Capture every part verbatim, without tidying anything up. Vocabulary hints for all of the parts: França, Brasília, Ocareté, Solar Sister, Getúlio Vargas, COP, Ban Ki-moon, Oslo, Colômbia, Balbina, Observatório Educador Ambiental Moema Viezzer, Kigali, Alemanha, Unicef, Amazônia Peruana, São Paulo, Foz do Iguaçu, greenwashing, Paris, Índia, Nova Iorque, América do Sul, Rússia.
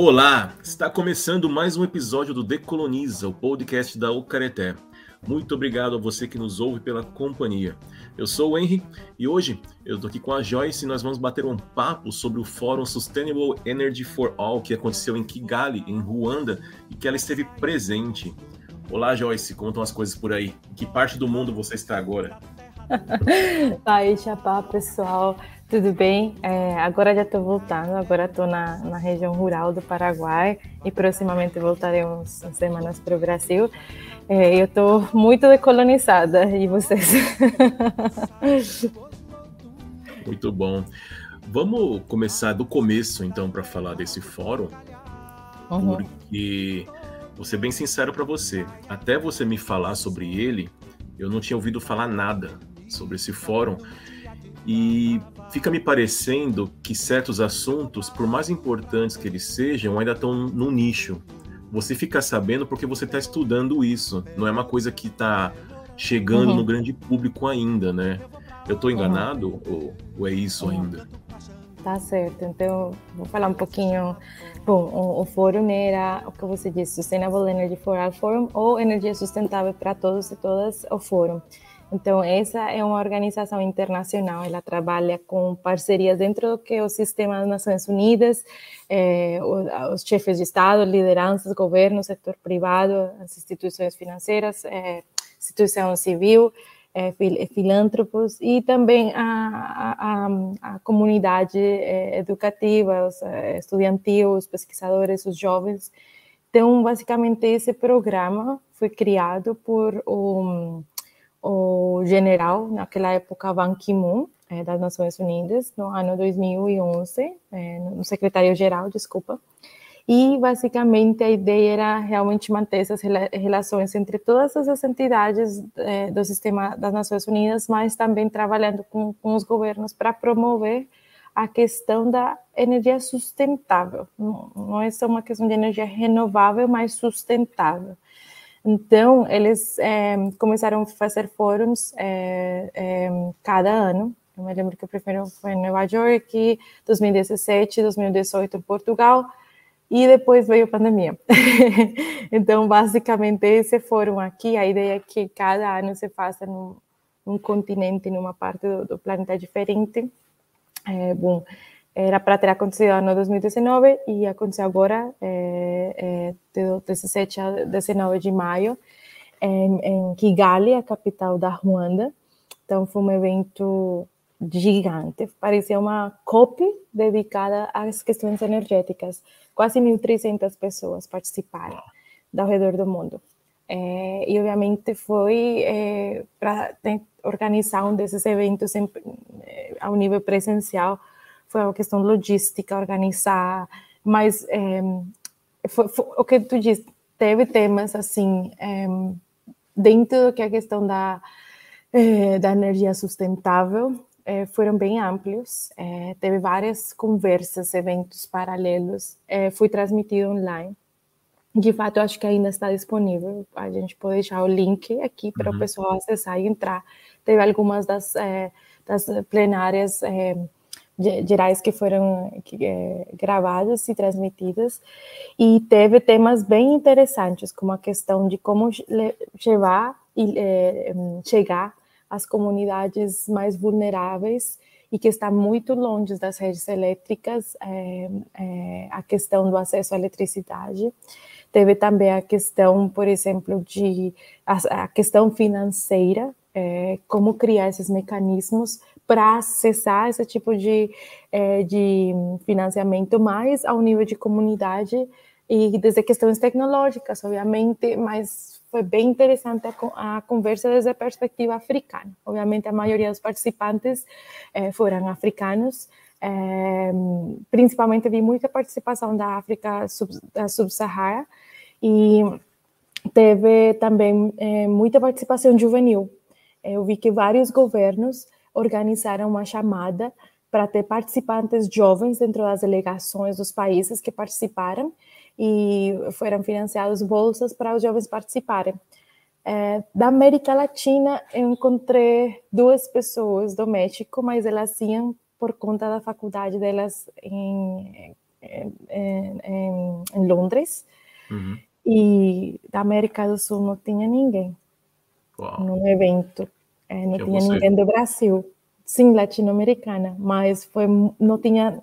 Olá! Está começando mais um episódio do Decoloniza, o podcast da Ocareté. Muito obrigado a você que nos ouve pela companhia. Eu sou o Henrique e hoje eu estou aqui com a Joyce e nós vamos bater um papo sobre o Fórum Sustainable Energy for All que aconteceu em Kigali, em Ruanda, e que ela esteve presente. Olá, Joyce, como estão as coisas por aí? Em que parte do mundo você está agora? Aí, tchau, pessoal. Tudo bem? É, agora já estou voltando, agora estou na, na região rural do Paraguai e proximamente voltarei umas semanas para o Brasil. É, eu estou muito decolonizada, e vocês? Muito bom. Vamos começar do começo, então, para falar desse fórum, uhum. Porque vou ser bem sincero para você, até você me falar sobre ele, eu não tinha ouvido falar nada sobre esse fórum. E fica me parecendo que certos assuntos, por mais importantes que eles sejam, ainda estão num nicho. Você fica sabendo porque você está estudando isso. Não é uma coisa que está chegando uhum. no grande público ainda, né? Eu estou enganado uhum. ou, ou é isso uhum. ainda? Tá certo. Então, vou falar um pouquinho. Bom, o, o fórum era, o que você disse, Sustainable Energy for All Forum, ou Energia Sustentável para Todos e Todas, o fórum. Então, essa é uma organização internacional, ela trabalha com parcerias dentro do que é o sistema das Nações Unidas, eh, os, os chefes de Estado, lideranças, governos, setor privado, as instituições financeiras, eh, instituição civil, eh, fil, filântropos e também a, a, a comunidade eh, educativa, os estudantil, os pesquisadores, os jovens. Então, basicamente, esse programa foi criado por um... o general, naquela época, Ban Ki-moon, é, das Nações Unidas, no ano dois mil e onze, é, no secretário-geral, desculpa. E, basicamente, a ideia era realmente manter essas rela- relações entre todas as entidades é, do sistema das Nações Unidas, mas também trabalhando com, com os governos para promover a questão da energia sustentável. Não, não é só uma questão de energia renovável, mas sustentável. Então, eles é, começaram a fazer fóruns é, é, cada ano. Eu me lembro que o primeiro foi em Nova Iorque, dois mil e dezessete, dois mil e dezoito em Portugal, e depois veio a pandemia. Então, basicamente, esse fórum aqui, a ideia é que cada ano se faça num, num continente, numa parte do, do planeta diferente. É, bom, era para ter acontecido no dois mil e dezenove e aconteceu agora, é, é, de dezessete a dezenove de maio, em, em Kigali, a capital da Ruanda. Então, foi um evento gigante. Parecia uma COP dedicada às questões energéticas. Quase mil e trezentas pessoas participaram ao redor do mundo. É, e, obviamente, foi é, para organizar um desses eventos em, ao nível presencial. Foi uma questão logística, organizar, mas é, foi, foi, o que tu disse, teve temas assim, é, dentro do que a questão da, é, da energia sustentável, é, foram bem amplos, é, teve várias conversas, eventos paralelos, é, foi transmitido online. De fato, acho que ainda está disponível, a gente pode deixar o link aqui para uhum. o pessoal acessar e entrar. Teve algumas das, é, das plenárias é, gerais que foram é, gravadas e transmitidas, e teve temas bem interessantes, como a questão de como levar e é, chegar às comunidades mais vulneráveis e que estão muito longe das redes elétricas, é, é, a questão do acesso à eletricidade. Teve também a questão, por exemplo, de a, a questão financeira, é, como criar esses mecanismos para acessar esse tipo de, de financiamento mais ao nível de comunidade e desde questões tecnológicas, obviamente, mas foi bem interessante a conversa desde a perspectiva africana. Obviamente, a maioria dos participantes foram africanos, principalmente vi muita participação da África Subsaariana e teve também muita participação juvenil. Eu vi que vários governos organizaram uma chamada para ter participantes jovens dentro das delegações dos países que participaram e foram financiadas bolsas para os jovens participarem. É, da América Latina, eu encontrei duas pessoas do México, mas elas iam por conta da faculdade delas em, em, em, em Londres, uhum. e da América do Sul não tinha ninguém. Uau. Num evento. É, não que tinha você... ninguém do Brasil. Sim, latino-americana, mas foi, não tinha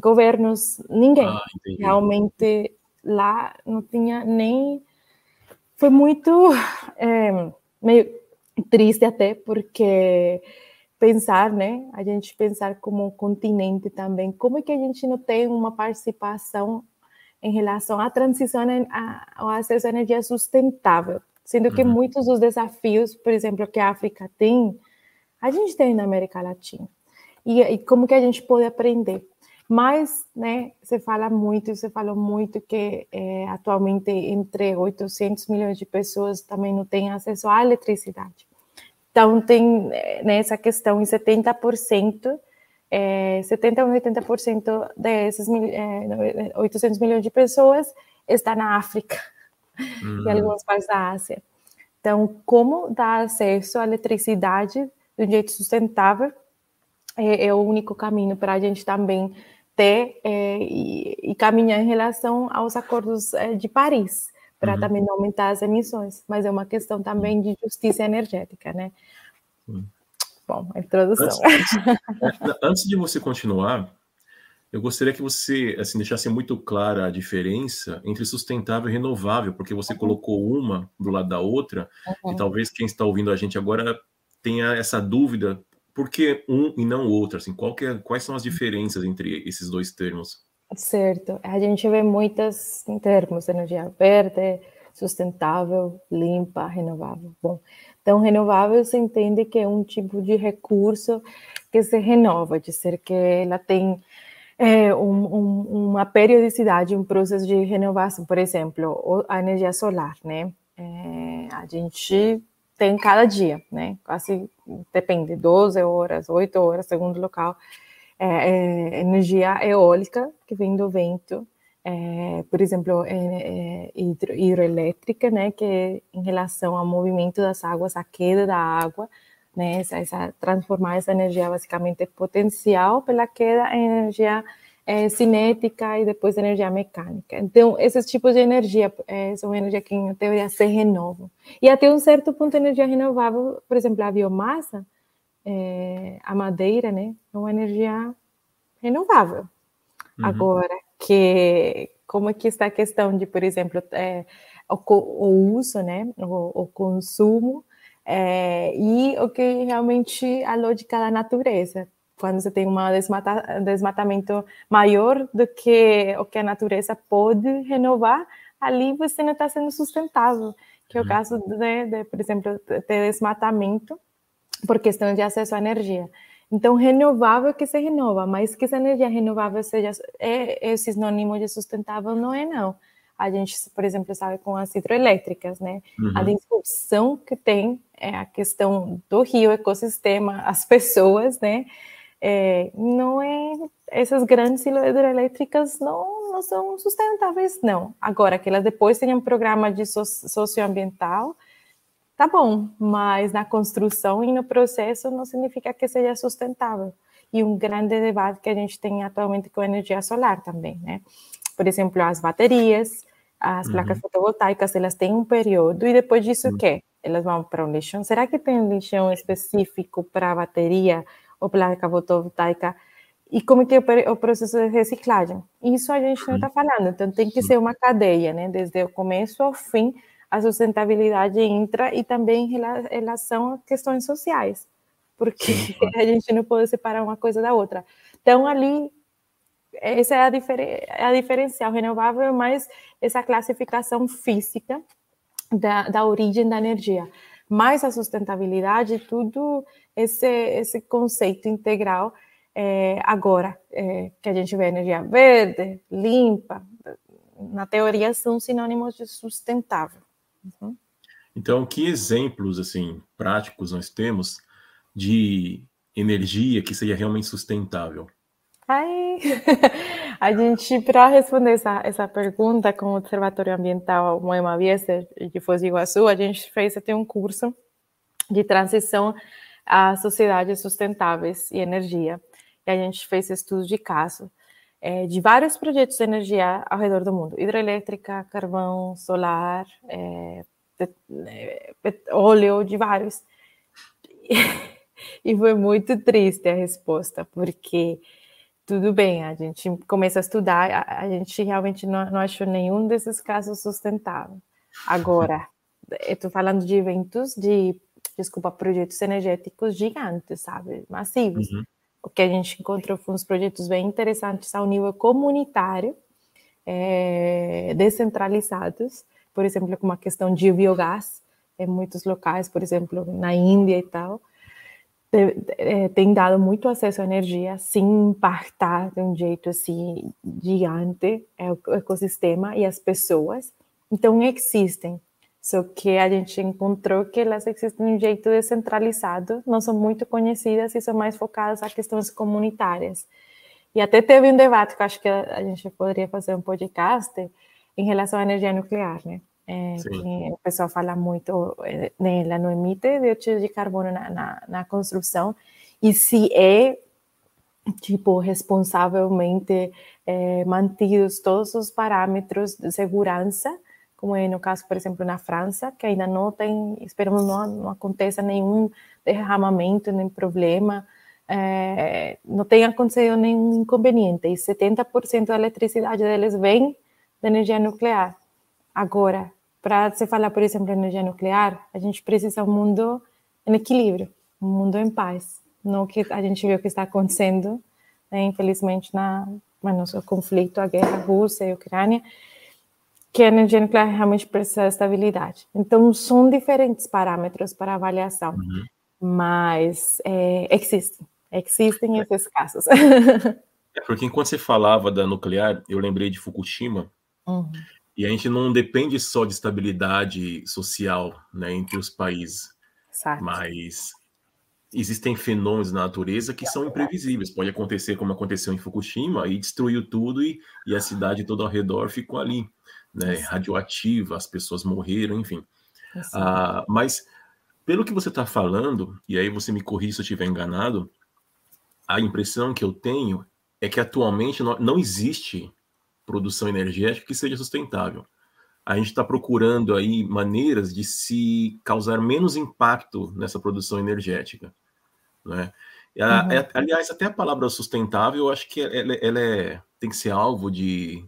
governos, ninguém. Ah, realmente, lá não tinha nem... Foi muito... É, meio triste até, porque... pensar, né? A gente pensar como um continente também. Como é que a gente não tem uma participação em relação à transição a, ao acesso à energia sustentável? Sendo que uhum. muitos dos desafios, por exemplo, que a África tem, a gente tem na América Latina. E, e como que a gente pode aprender? Mas, né, você fala muito, você falou muito que é, atualmente entre oitocentos milhões de pessoas também não têm acesso à eletricidade. Então, tem nessa né, questão em setenta por cento, é, setenta a oitenta por cento desses é, oitocentos milhões de pessoas está na África uhum. e algumas partes da Ásia. Então, como dar acesso à eletricidade de um jeito sustentável é, é o único caminho para a gente também ter é, e, e caminhar em relação aos acordos é, de Paris, para também não aumentar as emissões, mas é uma questão também de justiça energética, né? Sim. Bom, a introdução. Antes, antes, antes de você continuar, eu gostaria que você assim, deixasse muito clara a diferença entre sustentável e renovável, porque você uhum. colocou uma do lado da outra, uhum. e talvez quem está ouvindo a gente agora tenha essa dúvida, por que um e não o outro? Assim, qual que é, quais são as diferenças entre esses dois termos? Certo, a gente vê muitos termos, energia verde, sustentável, limpa, renovável. Bom, então renovável se entende que é um tipo de recurso que se renova, dizer que ela tem é, um, um, uma periodicidade, um processo de renovação, por exemplo, a energia solar, né? É, a gente tem cada dia, né? Quase, depende, doze horas, oito horas, segundo o local. É, é, energia eólica, que vem do vento, é, por exemplo, é, é, hidro, hidroelétrica, né, que é em relação ao movimento das águas, a queda da água, né, essa, essa, transformar essa energia basicamente potencial pela queda em energia é, cinética e depois energia mecânica. Então, esses tipos de energia é, são energia que, em teoria, se renovam. E até um certo ponto, energia renovável, por exemplo, a biomassa, É, a madeira, né, é uma energia renovável. Uhum. Agora, que, como é que está a questão de, por exemplo, é, o, o uso, né, o, o consumo é, e o que realmente a lógica da natureza. Quando você tem um desmata, desmatamento maior do que o que a natureza pode renovar, ali você não está sendo sustentável. Que é o uhum. caso, de, de, por exemplo, de desmatamento, por questão de acesso à energia. Então, renovável que se renova, mas que essa energia renovável seja é, é sinônimo de sustentável, não é não. A gente, por exemplo, sabe com as hidroelétricas, né? Uhum. A disrupção que tem é a questão do rio, ecossistema, as pessoas, né? É, não é... Essas grandes hidroelétricas não, não são sustentáveis, não. Agora, que elas depois tenham um programa de so, socioambiental, tá bom, mas na construção e no processo não significa que seja sustentável. E um grande debate que a gente tem atualmente com a energia solar também, né? Por exemplo, as baterias, as uhum. placas fotovoltaicas, elas têm um período e depois disso uhum. o quê? Elas vão para um lixão. Será que tem um lixão específico para bateria ou placa fotovoltaica? E como que é o processo de reciclagem? Isso a gente não está falando. Então tem que ser uma cadeia, né? Desde o começo ao fim, a sustentabilidade entra e também em relação a questões sociais, porque a gente não pode separar uma coisa da outra. Então, ali, essa é a, diferen- a diferencial renovável, mas essa classificação física da, da origem da energia. Mas a sustentabilidade, tudo esse, esse conceito integral, é, agora, é, que a gente vê energia verde, limpa, na teoria são sinônimos de sustentável. Uhum. Então, que exemplos assim, práticos nós temos de energia que seja realmente sustentável? Ai. A gente, para responder essa, essa pergunta com o Observatório Ambiental Moema Viezzer de Foz do Iguaçu, a gente fez até um curso de transição a sociedades sustentáveis e energia. E a gente fez estudos de caso. é, de vários projetos de energia ao redor do mundo. Hidroelétrica, carvão, solar, é, óleo, de vários. E foi muito triste a resposta, porque tudo bem, a gente começa a estudar, a, a gente realmente não, não achou nenhum desses casos sustentável. Agora, eu estou falando de eventos de, desculpa, projetos energéticos gigantes, sabe? Massivos. Uhum. O que a gente encontrou foi uns projetos bem interessantes ao nível comunitário, é, descentralizados, por exemplo, com uma questão de biogás, em muitos locais, por exemplo, na Índia e tal, tem dado muito acesso à energia sem impactar de um jeito assim gigante é, o ecossistema e as pessoas. Então, existem. Só que a gente encontrou que elas existem de um jeito descentralizado, não são muito conhecidas e são mais focadas a questões comunitárias. E até teve um debate que eu acho que a gente poderia fazer um podcast em relação à energia nuclear, né? É, que o pessoal fala muito nela, não emite dióxido de carbono na, na, na construção, e se é, tipo, responsavelmente é, mantidos todos os parâmetros de segurança, como é no caso, por exemplo, na França, que ainda não tem, esperamos não, não aconteça nenhum derramamento, nem problema, é, não tenha acontecido nenhum inconveniente, e setenta por cento da eletricidade deles vem da energia nuclear. Agora, para se falar, por exemplo, de energia nuclear, a gente precisa de um mundo em equilíbrio, um mundo em paz, não que a gente vê o que está acontecendo, né, infelizmente, na, no nosso conflito, a guerra russa e Ucrânia, que a energia nuclear realmente precisa de estabilidade. Então, são diferentes parâmetros para avaliação, uhum. mas é, existem, existem esses casos. É porque enquanto você falava da nuclear, eu lembrei de Fukushima, uhum. e a gente não depende só de estabilidade social, né, entre os países, certo. Mas existem fenômenos na natureza que é são verdade. Imprevisíveis. Pode acontecer como aconteceu em Fukushima, e destruiu tudo, e, e a cidade toda ao redor ficou ali. Né, radioativa, as pessoas morreram, enfim. Ah, mas, pelo que você está falando, e aí você me corrija se eu estiver enganado, a impressão que eu tenho é que atualmente não, não existe produção energética que seja sustentável. A gente está procurando aí maneiras de se causar menos impacto nessa produção energética. Né? E a, uhum. é, aliás, até a palavra sustentável, eu acho que ela, ela é, tem que ser alvo de...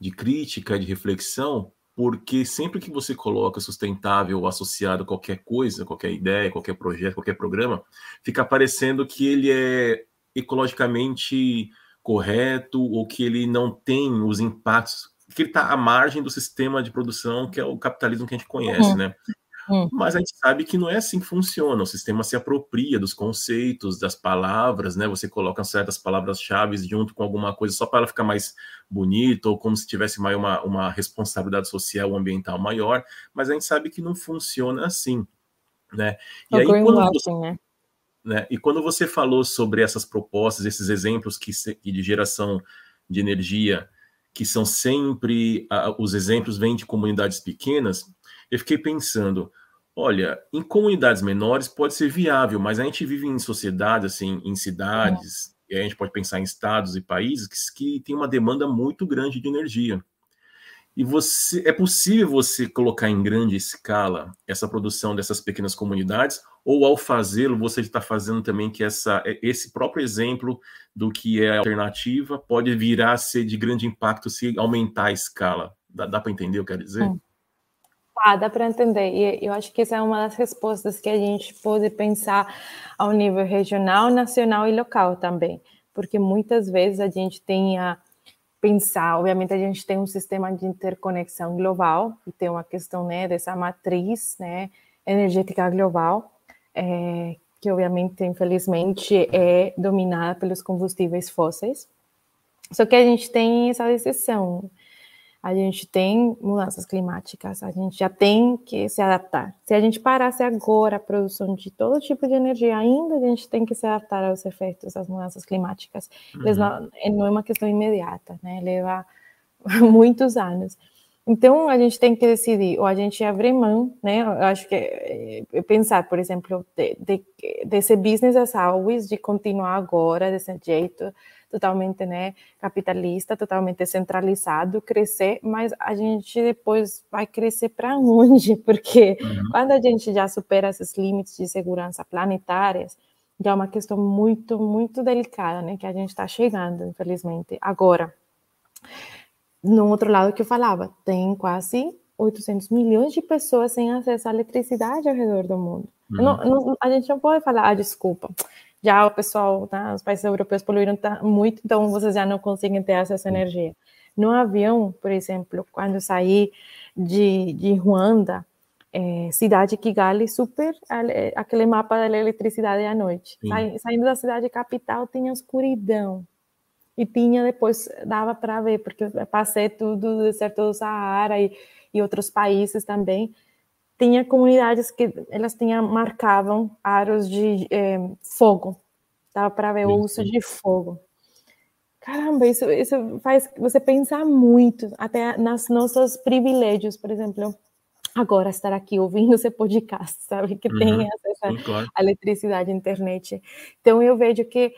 de crítica, de reflexão, porque sempre que você coloca sustentável associado a qualquer coisa, qualquer ideia, qualquer projeto, qualquer programa, fica parecendo que ele é ecologicamente correto ou que ele não tem os impactos, que ele está à margem do sistema de produção, que é o capitalismo que a gente conhece, uhum. né? Uhum. Mas a gente sabe que não é assim que funciona, o sistema se apropria dos conceitos, das palavras, né? Você coloca certas palavras-chave junto com alguma coisa só para ela ficar mais bonita, ou como se tivesse uma, uma responsabilidade social ou ambiental maior, mas a gente sabe que não funciona assim, né? E aí, quando você, né? Né? E quando você falou sobre essas propostas, esses exemplos que se, de geração de energia, que são sempre, ah, os exemplos vêm de comunidades pequenas, eu fiquei pensando, olha, em comunidades menores pode ser viável, mas a gente vive em sociedades, assim, em cidades, é. E a gente pode pensar em estados e países que, que tem uma demanda muito grande de energia. E você, é possível você colocar em grande escala essa produção dessas pequenas comunidades, ou ao fazê-lo você está fazendo também que essa, esse próprio exemplo do que é a alternativa pode virar a ser de grande impacto se aumentar a escala? Dá, dá para entender o que eu quero dizer? É. Ah, dá para entender, e eu acho que essa é uma das respostas que a gente pode pensar ao nível regional, nacional e local também, porque muitas vezes a gente tem a pensar, obviamente a gente tem um sistema de interconexão global, e tem uma questão, né, dessa matriz, né, energética global, é, que obviamente, infelizmente, é dominada pelos combustíveis fósseis, só que a gente tem essa decisão. A gente tem mudanças climáticas, a gente já tem que se adaptar. Se a gente parasse agora a produção de todo tipo de energia, ainda a gente tem que se adaptar aos efeitos das mudanças climáticas. Uhum. Não, não é uma questão imediata, né? Leva muitos anos. Então, a gente tem que decidir, ou a gente abre mão, né? Eu acho que pensar, por exemplo, de, de, desse business as always, de continuar agora desse jeito, totalmente, né, capitalista, totalmente centralizado, crescer, mas a gente depois vai crescer para onde? Porque uhum. quando a gente já supera esses limites de segurança planetárias, já é uma questão muito, muito delicada, né, que a gente está chegando, infelizmente. Agora, no outro lado que eu falava, tem quase oitocentos milhões de pessoas sem acesso à eletricidade ao redor do mundo. Uhum. Não, não, a gente não pode falar, ah, desculpa, já o pessoal, tá, os países europeus poluíram tá, muito, então vocês já não conseguem ter acesso à energia. No avião, por exemplo, quando eu saí de, de Ruanda, é, cidade Kigali, super, é, aquele mapa da eletricidade à noite. Sa, saindo da cidade capital, tinha escuridão. E tinha depois, dava para ver, porque eu passei tudo do deserto do Saara e, e outros países também. Tinha comunidades que elas tinham, marcavam aros de eh, fogo. Dava para ver o uso de fogo. Caramba, isso, isso faz você pensar muito, até nas nossos privilégios, por exemplo. Agora estar aqui ouvindo esse podcast, sabe? Que uhum, tem acesso claro. à eletricidade, à internet. Então eu vejo que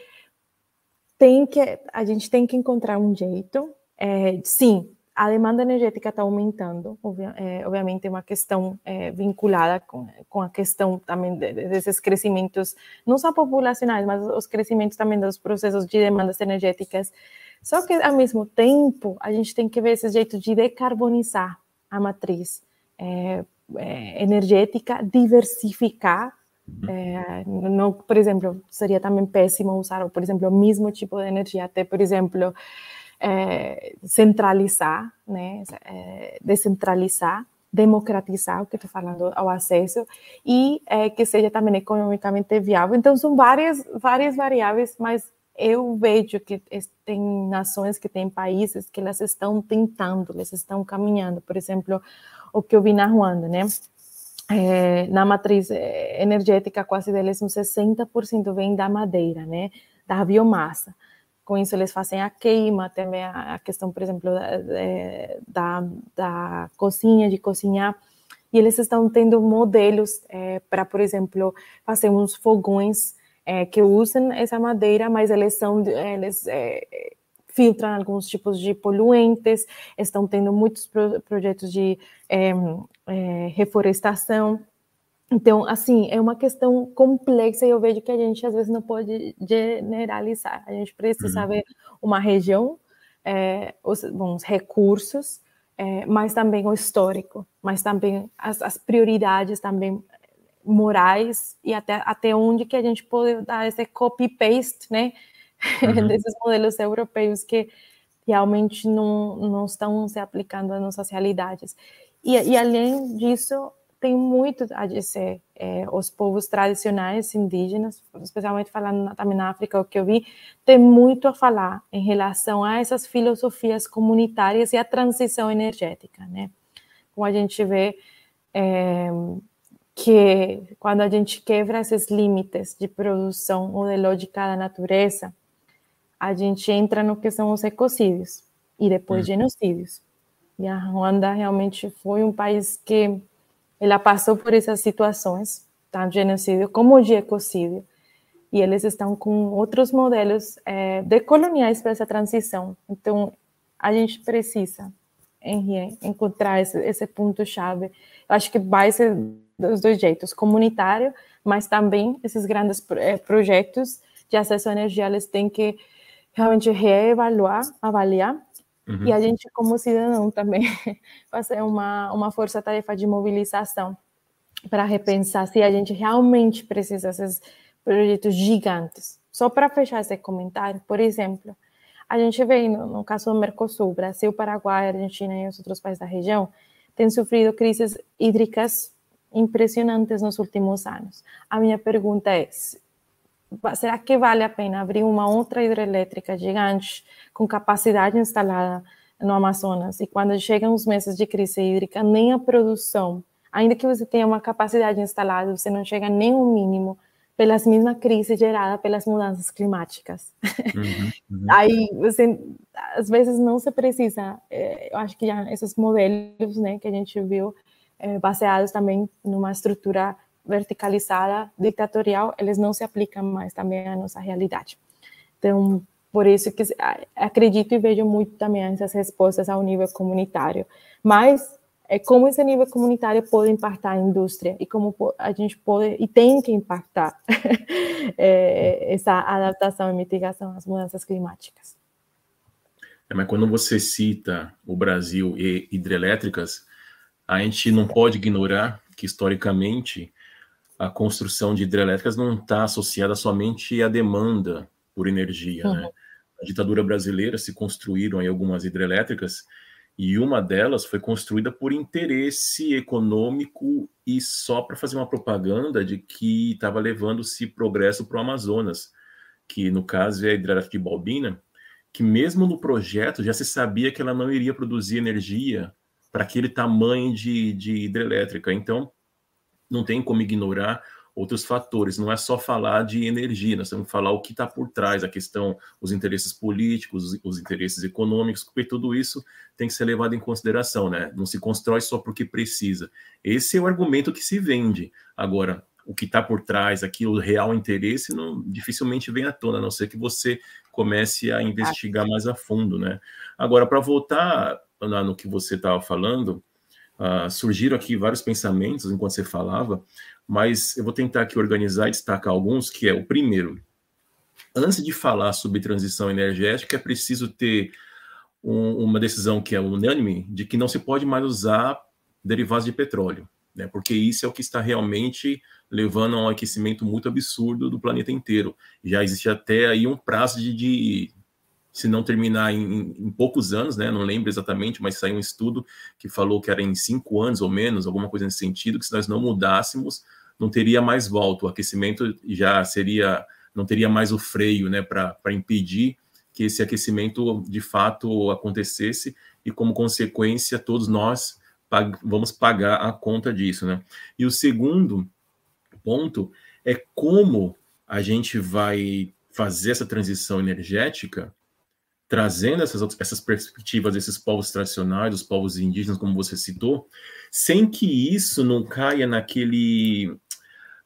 Tem que, a gente tem que encontrar um jeito. É, sim, a demanda energética está aumentando, obvia, é, obviamente é uma questão é, vinculada com, com a questão também desses crescimentos, não só populacionais, mas os crescimentos também dos processos de demandas energéticas. Só que, ao mesmo tempo, a gente tem que ver esse jeito de decarbonizar a matriz é, é, energética, diversificar. É, não, por exemplo, seria também péssimo usar, por exemplo, o mesmo tipo de energia, até, por exemplo, é, centralizar, né, é, descentralizar, democratizar, o que estou falando, ao acesso, e é, que seja também economicamente viável. Então, são várias, várias variáveis, mas eu vejo que tem nações, que tem países que elas estão tentando, elas estão caminhando. Por exemplo, o que eu vi na Ruanda, né? É, na matriz energética, quase deles, uns sessenta por cento vem da madeira, né, da biomassa. Com isso, eles fazem a queima, também a questão, por exemplo, da, da, da cozinha, de cozinhar. E eles estão tendo modelos é, para, por exemplo, fazer uns fogões é, que usam essa madeira, mas eles são... Eles, é, filtram alguns tipos de poluentes, estão tendo muitos pro, projetos de é, é, reflorestação. Então, assim, é uma questão complexa e eu vejo que a gente, às vezes, não pode generalizar. A gente precisa uhum. ver uma região, é, os, bom, os recursos, é, mas também o histórico, mas também as, as prioridades também morais e até, até onde que a gente pode dar esse copy-paste, né? Uhum. desses modelos europeus que realmente não, não estão se aplicando às nossas realidades. E, e além disso, tem muito a dizer. É, os povos tradicionais indígenas, especialmente falando também na África, o que eu vi, tem muito a falar em relação a essas filosofias comunitárias e a transição energética, né? Como a gente vê... É, que quando a gente quebra esses limites de produção ou de lógica da natureza, a gente entra no que são os ecocídios e depois uhum. genocídios. E a Ruanda realmente foi um país que ela passou por essas situações, tanto de genocídio como de ecocídio. E eles estão com outros modelos é, decoloniais para essa transição. Então, a gente precisa, Henrique, encontrar esse, esse ponto-chave. Eu acho que vai ser... dos dois jeitos, comunitário, mas também esses grandes é, projetos de acesso à energia, eles têm que realmente reavaliar, avaliar, uhum. e a gente como cidadão também fazer uma, uma força-tarefa de mobilização para repensar se a gente realmente precisa desses projetos gigantes. Só para fechar esse comentário, por exemplo, a gente vê no, no caso do Mercosul, Brasil, Paraguai, Argentina e os outros países da região, têm sofrido crises hídricas impressionantes nos últimos anos. A minha pergunta é, será que vale a pena abrir uma outra hidrelétrica gigante com capacidade instalada no Amazonas e quando chegam os meses de crise hídrica, nem a produção, ainda que você tenha uma capacidade instalada, você não chega nem ao mínimo pelas mesmas crises geradas pelas mudanças climáticas. Uhum, uhum. Aí, você, às vezes, não se precisa. Eu acho que já esses modelos, né, que a gente viu baseados também numa estrutura verticalizada, ditatorial, eles não se aplicam mais também à nossa realidade. Então, Por isso que acredito e vejo muito também essas respostas ao nível comunitário. Mas é como esse nível comunitário pode impactar a indústria e como a gente pode e tem que impactar é, essa adaptação e mitigação às mudanças climáticas. É, mas quando você cita o Brasil e hidrelétricas, a gente não pode ignorar que, historicamente, a construção de hidrelétricas não está associada somente à demanda por energia. Uhum. Né? Na ditadura brasileira se construíram aí algumas hidrelétricas, e uma delas foi construída por interesse econômico e só para fazer uma propaganda de que estava levando-se progresso para o Amazonas, que no caso é a hidrelétrica de Balbina, que mesmo no projeto já se sabia que ela não iria produzir energia para aquele tamanho de, de hidrelétrica. Então, não tem como ignorar outros fatores, não é só falar de energia, nós temos que falar o que está por trás, a questão, os interesses políticos, os interesses econômicos, porque tudo isso tem que ser levado em consideração, né? Não se constrói só porque precisa. Esse é o argumento que se vende. Agora, o que está por trás aqui, o real interesse, não, dificilmente vem à tona, a não ser que você comece a investigar mais a fundo, né? Agora, para voltar no que você estava falando, Uh, surgiram aqui vários pensamentos enquanto você falava, mas eu vou tentar aqui organizar e destacar alguns, que é o primeiro. Antes de falar sobre transição energética, é preciso ter um, uma decisão que é unânime de que não se pode mais usar derivados de petróleo, né? Porque isso é o que está realmente levando a um aquecimento muito absurdo do planeta inteiro. Já existe até aí um prazo de... de se não terminar em, em poucos anos, né? Não lembro exatamente, mas saiu um estudo que falou que era em cinco anos ou menos, alguma coisa nesse sentido, que se nós não mudássemos, não teria mais volta, o aquecimento já seria, não teria mais o freio, né? Para impedir que esse aquecimento de fato acontecesse e, como consequência, todos nós pag- vamos pagar a conta disso, né? E o segundo ponto é como a gente vai fazer essa transição energética trazendo essas, essas perspectivas desses povos tradicionais, dos povos indígenas, como você citou, sem que isso não caia naquele...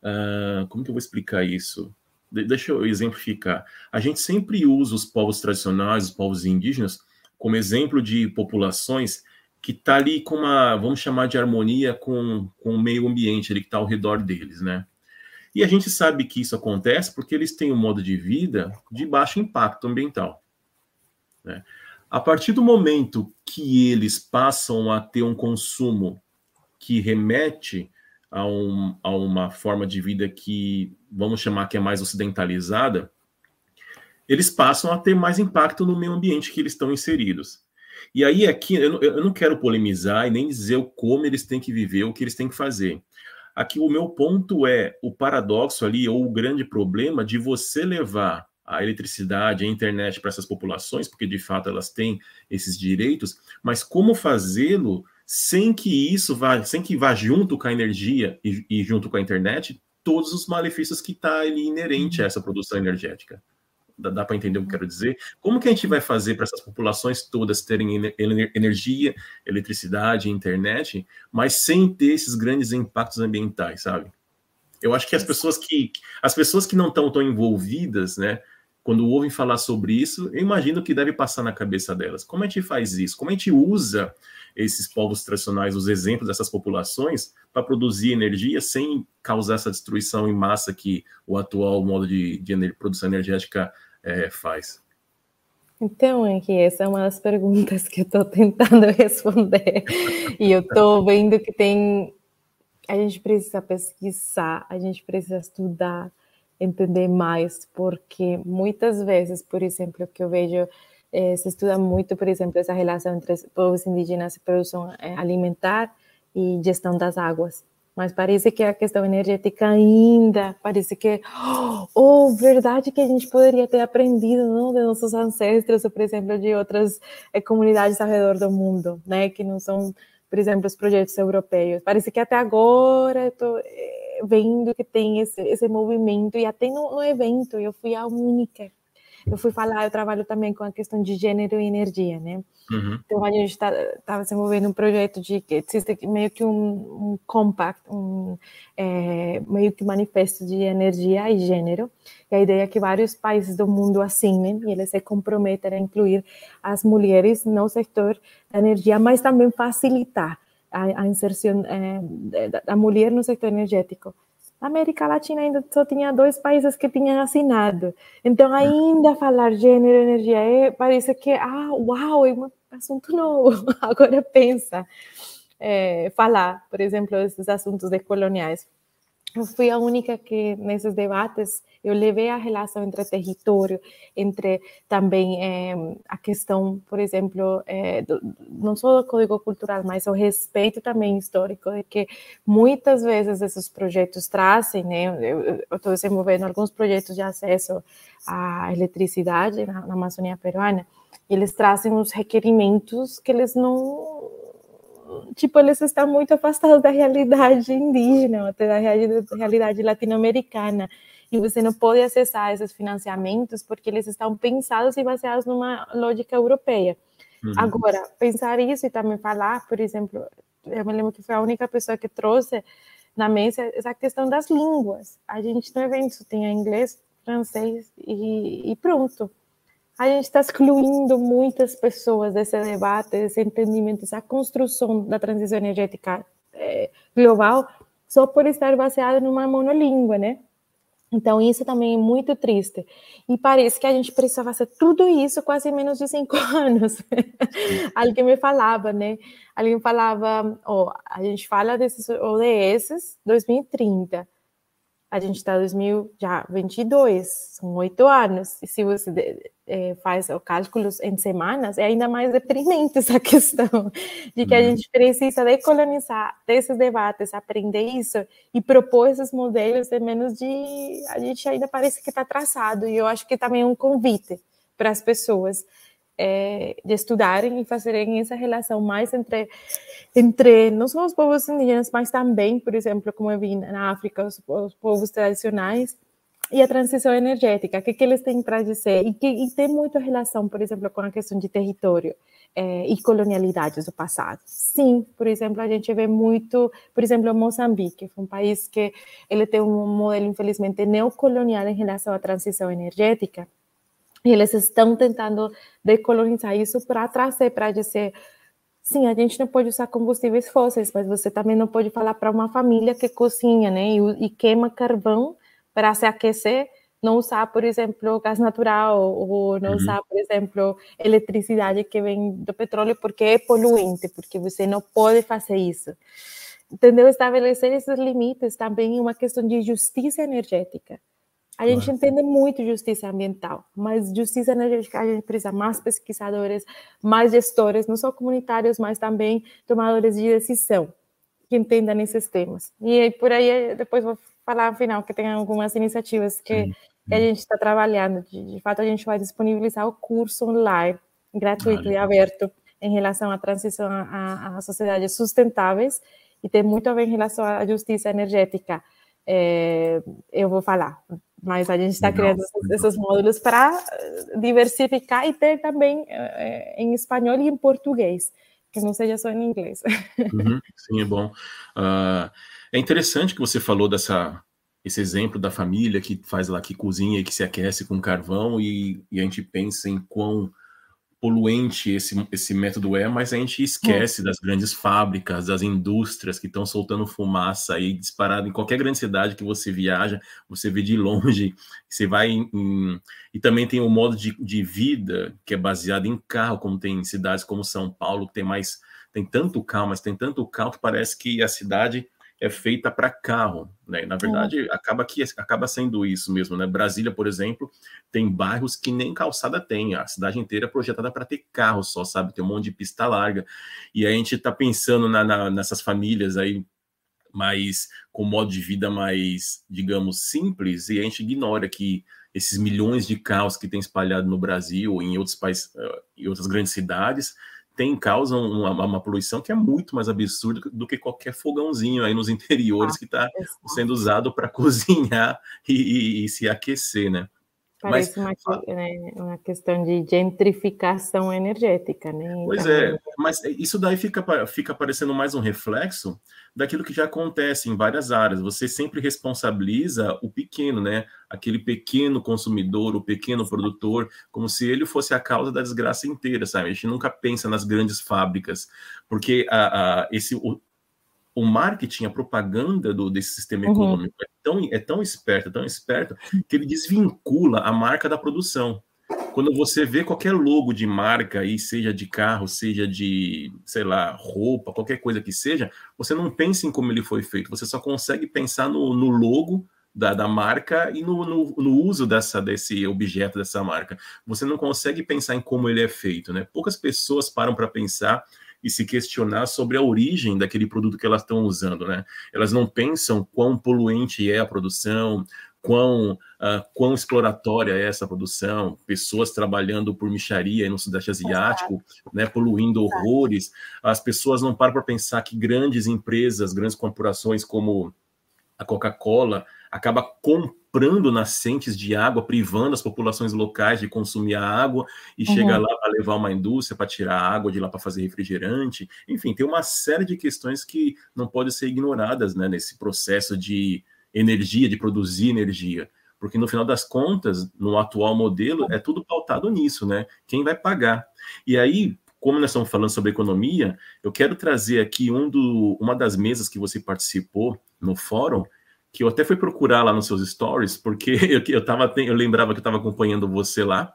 Uh, como que eu vou explicar isso? De, deixa eu exemplificar. A gente sempre usa os povos tradicionais, os povos indígenas, como exemplo de populações que tá ali com uma, vamos chamar de harmonia com, com o meio ambiente ali que está ao redor deles, né? E a gente sabe que isso acontece porque eles têm um modo de vida de baixo impacto ambiental, né? A partir do momento que eles passam a ter um consumo que remete a, um, a uma forma de vida que, vamos chamar que é mais ocidentalizada, eles passam a ter mais impacto no meio ambiente que eles estão inseridos. E aí aqui, eu, eu não quero polemizar e nem dizer como eles têm que viver, o que eles têm que fazer. Aqui o meu ponto é o paradoxo ali, ou o grande problema de você levar a eletricidade, a internet para essas populações, porque de fato elas têm esses direitos, mas como fazê-lo sem que isso vá, sem que vá junto com a energia e, e junto com a internet, todos os malefícios que está ali inerente a essa produção energética. Dá, dá para entender o que eu quero dizer? Como que a gente vai fazer para essas populações todas terem ener, ener, energia, eletricidade, internet, mas sem ter esses grandes impactos ambientais, sabe? Eu acho que as pessoas que, as pessoas que não estão tão envolvidas, né? Quando ouvem falar sobre isso, eu imagino que deve passar na cabeça delas. Como a gente faz isso? Como a gente usa esses povos tradicionais, os exemplos dessas populações, para produzir energia sem causar essa destruição em massa que o atual modo de, de produção energética é, faz? Então, Henrique, essa é uma das perguntas que eu estou tentando responder. E eu estou vendo que tem... A gente precisa pesquisar, a gente precisa estudar, entender mais, porque muitas vezes, por exemplo, que eu vejo, eh, se estuda muito, por exemplo, essa relação entre povos indígenas e produção alimentar e gestão das águas. Mas parece que a questão energética ainda, parece que, oh, verdade que a gente poderia ter aprendido, não, de nossos ancestros, ou, por exemplo, de outras eh, comunidades ao redor do mundo, né, que não são, por exemplo, os projetos europeus. Parece que até agora eu tô vendo que tem esse, esse movimento, e até no, no evento eu fui a única eu fui falar, eu trabalho também com a questão de gênero e energia, né? Uhum. Então, a gente estava desenvolvendo um projeto de que existe meio que um, um compact, um, é, meio que manifesto de energia e gênero, e a ideia é que vários países do mundo assinem, e eles se comprometem a incluir as mulheres no setor da energia, mas também facilitar a, a inserção é, da mulher no setor energético. A América Latina ainda só tinha dois países que tinham assinado. Então, ainda falar gênero e energia é, parece que, ah, uau, é um assunto novo. Agora pensa, é, falar, por exemplo, esses assuntos decoloniais. Eu fui a única que, nesses debates, eu levei a relação entre território, entre também é, a questão, por exemplo, é, do, não só do código cultural, mas o respeito também histórico, de que muitas vezes esses projetos trazem, né, eu estou desenvolvendo alguns projetos de acesso à eletricidade na, na Amazônia Peruana, e eles trazem uns requerimentos que eles não... Tipo, eles estão muito afastados da realidade indígena, até da realidade latino-americana. E você não pode acessar esses financiamentos porque eles estão pensados e baseados numa lógica europeia. Uhum. Agora, pensar isso e também falar, por exemplo, eu me lembro que foi a única pessoa que trouxe na mesa essa questão das línguas. A gente no evento tinha inglês, francês e, e pronto. A gente está excluindo muitas pessoas desse debate, desse entendimento, dessa construção da transição energética eh, global, só por estar baseada numa monolíngua, né? Então, isso também é muito triste. E parece que a gente precisa fazer tudo isso quase menos de cinco anos. Alguém me falava, né? Alguém falava, ó, oh, a gente fala desses O D Ss dois mil e trinta. A gente está em dois mil e vinte e dois, são oito anos. E se você é, faz cálculos em semanas, é ainda mais deprimente essa questão de que a gente precisa decolonizar desses debates, aprender isso e propor esses modelos, é menos de... A gente ainda parece que está atrasado. E eu acho que também é um convite para as pessoas é, de estudarem e fazerem essa relação mais entre... entre não só os povos indígenas, mas também, por exemplo, como eu vi na África, os, os povos tradicionais e a transição energética, o que, que eles têm para dizer, e que e tem muita relação, por exemplo, com a questão de território é, e colonialidades do passado. Sim, por exemplo, a gente vê muito, por exemplo, Moçambique, um país que ele tem um modelo, infelizmente, neocolonial em relação à transição energética, e eles estão tentando decolonizar isso para trazer, para dizer... Sim, a gente não pode usar combustíveis fósseis, mas você também não pode falar para uma família que cozinha, né, e, e queima carvão para se aquecer, não usar, por exemplo, gás natural ou não usar, por exemplo, eletricidade que vem do petróleo porque é poluente, porque você não pode fazer isso. Entendeu? Estabelecer esses limites também é uma questão de justiça energética. A gente entende muito justiça ambiental, mas justiça energética a gente precisa mais pesquisadores, mais gestores, não só comunitários, mas também tomadores de decisão que entendam esses temas. E aí, por aí, depois vou falar no final que tem algumas iniciativas que, que a gente está trabalhando. De, de fato, a gente vai disponibilizar o curso online, gratuito ah, e aberto, em relação à transição a, a sociedades sustentáveis, e tem muito a ver em relação à justiça energética. É, eu vou falar, mas a gente está criando esses módulos para diversificar e ter também é, em espanhol e em português, que não seja só em inglês. Uhum, sim, é bom. Uh, é interessante que você falou dessa, esse exemplo da família que faz lá, que cozinha e que se aquece com carvão, e, e a gente pensa em quão poluente esse, esse método é, mas a gente esquece é. das grandes fábricas, das indústrias que estão soltando fumaça aí disparada em qualquer grande cidade que você viaja, você vê de longe, você vai em... em e também tem o modo de, de vida que é baseado em carro, como tem em cidades como São Paulo, que tem mais... Tem tanto carro, mas tem tanto carro que parece que a cidade é feita para carro, né? E, na verdade, é. acaba, que, acaba sendo isso mesmo, né? Brasília, por exemplo, tem bairros que nem calçada tem, a cidade inteira é projetada para ter carro só, sabe? Tem um monte de pista larga. E a gente está pensando na, na, nessas famílias aí, mas com modo de vida mais, digamos, simples, e a gente ignora que esses milhões de carros que tem espalhado no Brasil, em outros países, em outras grandes cidades, Tem, causam uma, uma poluição que é muito mais absurda do que qualquer fogãozinho aí nos interiores ah, que está sendo usado para cozinhar e, e, e se aquecer, né? Parece mas, uma, né, uma questão de gentrificação energética, né? Pois é, mas isso daí fica, fica parecendo mais um reflexo daquilo que já acontece em várias áreas. Você sempre responsabiliza o pequeno, né? Aquele pequeno consumidor, o pequeno produtor, como se ele fosse a causa da desgraça inteira, sabe? A gente nunca pensa nas grandes fábricas, porque a, a, esse... O, O marketing, a propaganda do, desse sistema econômico uhum. é, tão, é tão esperto, tão esperto, que ele desvincula a marca da produção. Quando você vê qualquer logo de marca, aí, seja de carro, seja de, sei lá, roupa, qualquer coisa que seja, você não pensa em como ele foi feito, você só consegue pensar no, no logo da, da marca e no, no, no uso dessa, desse objeto, dessa marca. Você não consegue pensar em como ele é feito, né? Poucas pessoas param para pensar e se questionar sobre a origem daquele produto que elas estão usando, né? Elas não pensam quão poluente é a produção, quão, uh, quão exploratória é essa produção, pessoas trabalhando por mixaria no Sudeste Asiático, Exato. né, poluindo Exato. horrores. As pessoas não param para pensar que grandes empresas, grandes corporações como a Coca-Cola acaba comprando nascentes de água, privando as populações locais de consumir a água e uhum. chega lá para levar uma indústria para tirar a água de lá para fazer refrigerante. Enfim, tem uma série de questões que não podem ser ignoradas, né, nesse processo de energia, de produzir energia. Porque, no final das contas, no atual modelo, é tudo pautado nisso, né? Quem vai pagar? E aí, como nós estamos falando sobre economia, eu quero trazer aqui um do, uma das mesas que você participou no fórum, que eu até fui procurar lá nos seus stories, porque eu, eu, tava, eu lembrava que eu estava acompanhando você lá,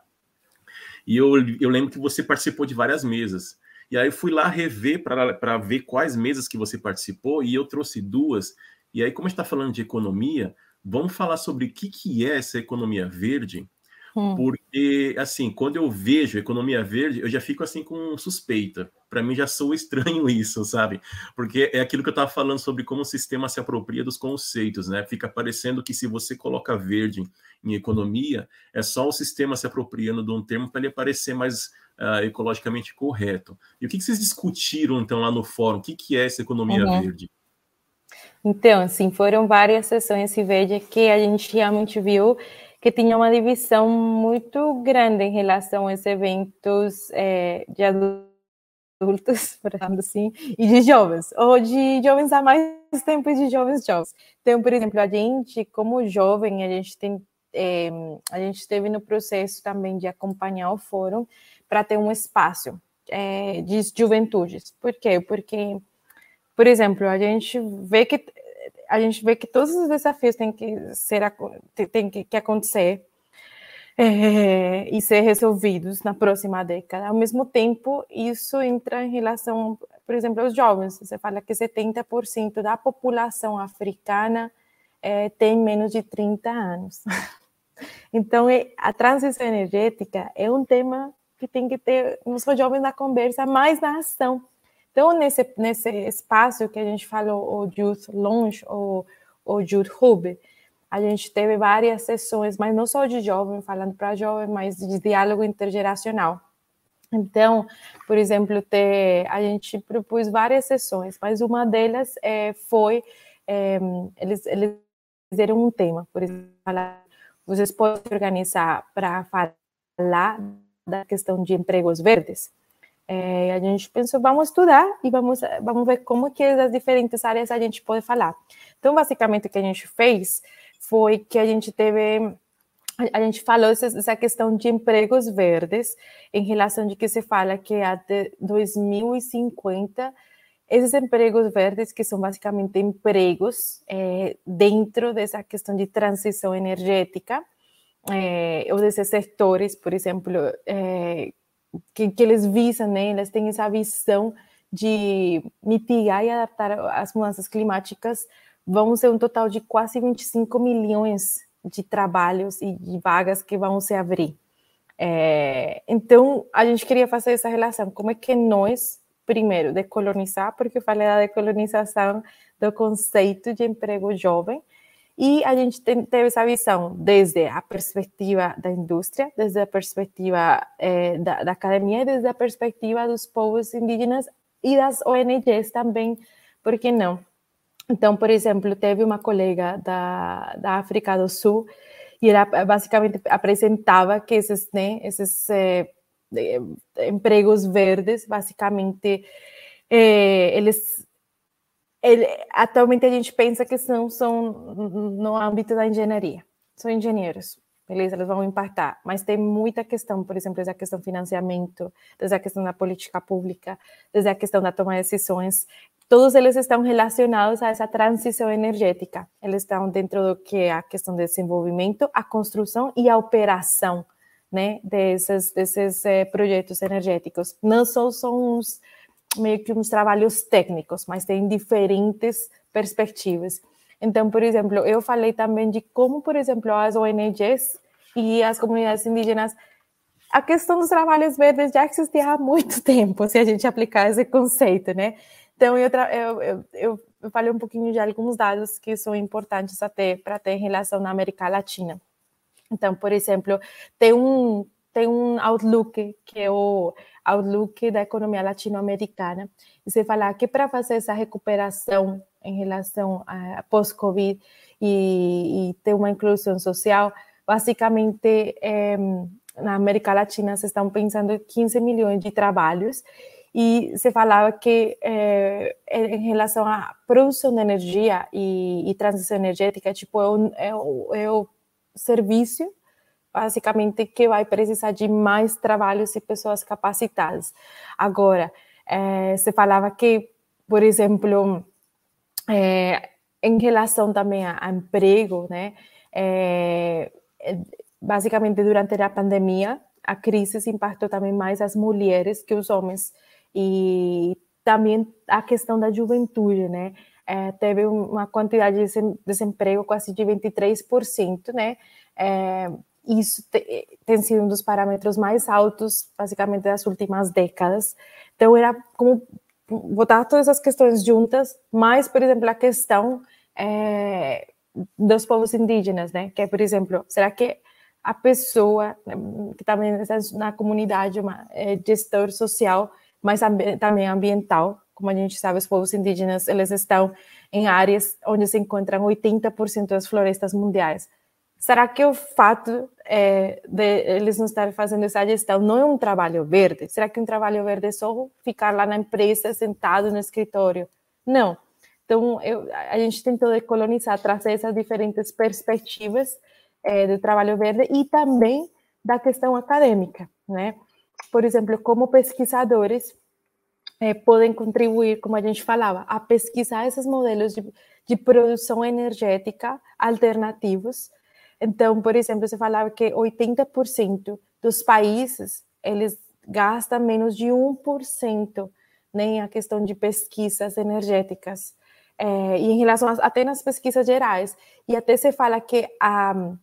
e eu, eu lembro que você participou de várias mesas. E aí eu fui lá rever para ver quais mesas que você participou, e eu trouxe duas. E aí, como a gente está falando de economia, vamos falar sobre o que, que é essa economia verde, hum. porque, assim, quando eu vejo economia verde, eu já fico, assim, com suspeita. Para mim já soa estranho isso, sabe? Porque é aquilo que eu estava falando sobre como o sistema se apropria dos conceitos, né? Fica parecendo que se você coloca verde em economia, é só o sistema se apropriando de um termo para ele parecer mais uh, ecologicamente correto. E o que, que vocês discutiram, então, lá no fórum? O que, que é essa economia uhum. verde? Então, assim, foram várias sessões de verde que a gente realmente viu que tinha uma divisão muito grande em relação a esses eventos é, de adultos, adultos, por exemplo, assim, e de jovens, ou de jovens há mais tempo e de jovens jovens. Então, por exemplo, a gente, como jovem, a gente tem, é, a gente teve no processo também de acompanhar o fórum para ter um espaço é, de juventudes. Por quê? Porque, por exemplo, a gente vê que a gente vê que todos os desafios têm que ser têm que, que acontecer. É, e ser resolvidos na próxima década. Ao mesmo tempo, isso entra em relação, por exemplo, aos jovens. Você fala que setenta por cento da população africana é, tem menos de trinta anos. Então, é, a transição energética é um tema que tem que ter, não só jovens na conversa, mas na ação. Então, nesse, nesse espaço que a gente falou, o Youth Launch, ou o Youth Hub, a gente teve várias sessões, mas não só de jovem, falando para jovem, mas de diálogo intergeracional. Então, por exemplo, ter, a gente propôs várias sessões, mas uma delas é, foi, é, eles, eles fizeram um tema, por exemplo, vocês podem se organizar para falar da questão de empregos verdes. É, a gente pensou, vamos estudar e vamos, vamos ver como que as diferentes áreas a gente pode falar. Então, basicamente, o que a gente fez foi que a gente teve, a gente falou essa questão de empregos verdes, em relação de que se fala que até dois mil e cinquenta, esses empregos verdes, que são basicamente empregos é, dentro dessa questão de transição energética, é, ou desses setores, por exemplo, é, que, que eles visam, né, eles têm essa visão de mitigar e adaptar às mudanças climáticas, vão ser um total de quase vinte e cinco milhões de trabalhos e de vagas que vão se abrir. É, então, a gente queria fazer essa relação. Como é que nós, primeiro, decolonizar, porque eu falei da decolonização do conceito de emprego jovem, e a gente tem, teve essa visão desde a perspectiva da indústria, desde a perspectiva é, da, da academia, desde a perspectiva dos povos indígenas e das O N Gs também, por que não? Então, por exemplo, teve uma colega da, da África do Sul e era basicamente apresentava que esses, né, esses eh, empregos verdes, basicamente, eh, eles ele, atualmente a gente pensa que são, são no âmbito da engenharia, são engenheiros, beleza, eles vão impactar, mas tem muita questão, por exemplo, desde a questão do financiamento, desde a questão da política pública, desde a questão da tomada de decisões, todos eles estão relacionados a essa transição energética, eles estão dentro do que é a questão do desenvolvimento, a construção e a operação, né, desses, desses eh, projetos energéticos. Não só são uns, meio que uns trabalhos técnicos, mas tem diferentes perspectivas. Então, por exemplo, eu falei também de como, por exemplo, as O N Gs e as comunidades indígenas, a questão dos trabalhos verdes já existia há muito tempo, se a gente aplicar esse conceito, né? Então, eu, eu, eu, eu, eu falei um pouquinho de alguns dados que são importantes até para ter em relação à América Latina. Então, por exemplo, tem um, tem um outlook, que é o outlook da economia latino-americana, e você fala que para fazer essa recuperação em relação a pós-Covid e, e ter uma inclusão social, basicamente, é, na América Latina, vocês estão pensando em quinze milhões de trabalhos. E se falava que é, em relação à produção de energia e, e transição energética, tipo, é o, é, o, é o serviço, basicamente, que vai precisar de mais trabalhos e pessoas capacitadas. Agora, é, se falava que, por exemplo, é, em relação também a, a emprego, né, é, basicamente, durante a pandemia, a crise impactou também mais as mulheres que os homens. E também a questão da juventude, né? É, teve uma quantidade de desemprego quase de vinte e três por cento, né? É, isso te, tem sido um dos parâmetros mais altos, basicamente, das últimas décadas. Então, era como botar todas essas questões juntas, mas, por exemplo, a questão é, dos povos indígenas, né? Que, por exemplo, será que a pessoa que também está na comunidade, uma é, gestor social, mas também ambiental, como a gente sabe, os povos indígenas, eles estão em áreas onde se encontram oitenta por cento das florestas mundiais. Será que o fato é, de eles não estarem fazendo essa gestão não é um trabalho verde? Será que um trabalho verde é só ficar lá na empresa, sentado no escritório? Não. Então, eu, a gente tentou decolonizar, trazer essas diferentes perspectivas é, do trabalho verde e também da questão acadêmica, né? Por exemplo, como pesquisadores eh, podem contribuir, como a gente falava, a pesquisar esses modelos de, de produção energética alternativos. Então, por exemplo, você falava que oitenta por cento dos países, eles gastam menos de um por cento, né, em a questão de pesquisas energéticas. Eh, e em relação a, até nas pesquisas gerais. E até se fala que ah,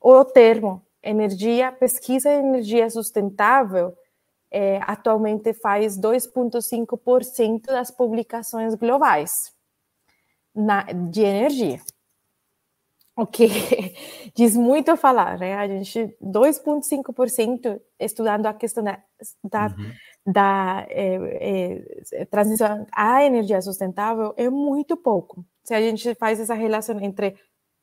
o termo energia, pesquisa de energia sustentável, é, atualmente faz dois vírgula cinco por cento das publicações globais na, de energia. O que diz muito a falar, né? A gente, dois vírgula cinco por cento estudando a questão da, da, uhum. da é, é, transição à energia sustentável é muito pouco. Se a gente faz essa relação entre,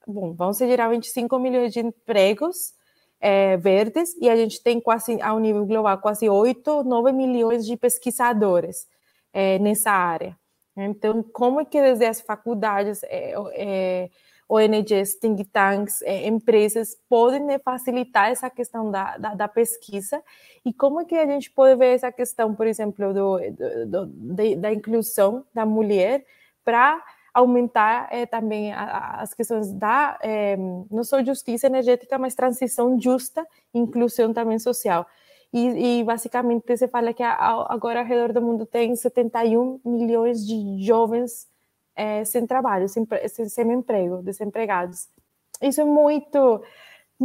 bom, vão se gerar vinte e cinco milhões de empregos É, verdes, e a gente tem quase, ao nível global, quase oito, nove milhões de pesquisadores é, nessa área. Então, como é que desde as faculdades, é, é, O N Gs, think tanks, é, empresas, podem, né, facilitar essa questão da, da, da pesquisa? E como é que a gente pode ver essa questão, por exemplo, do, do, do, da inclusão da mulher para aumentar é, também a, as questões da, é, não só justiça energética, mas transição justa, inclusão também social. E, e basicamente, você fala que a, a, agora ao redor do mundo tem setenta e um milhões de jovens é, sem trabalho, sem, sem, sem emprego, desempregados. Isso é muito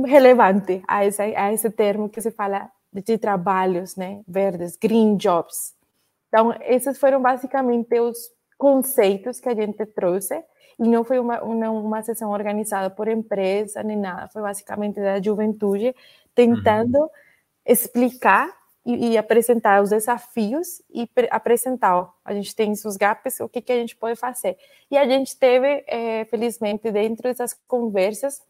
relevante a, essa, a esse termo que se fala de trabalhos, né, verdes, green jobs. Então, esses foram basicamente os conceitos que a gente trouxe, e não foi uma, uma, uma sessão organizada por empresa nem nada, foi basicamente da juventude tentando uhum. explicar e, e apresentar os desafios e pre- apresentar, ó, a gente tem esses gaps, o que, que a gente pode fazer. E a gente teve, é, felizmente, dentro dessas conversas,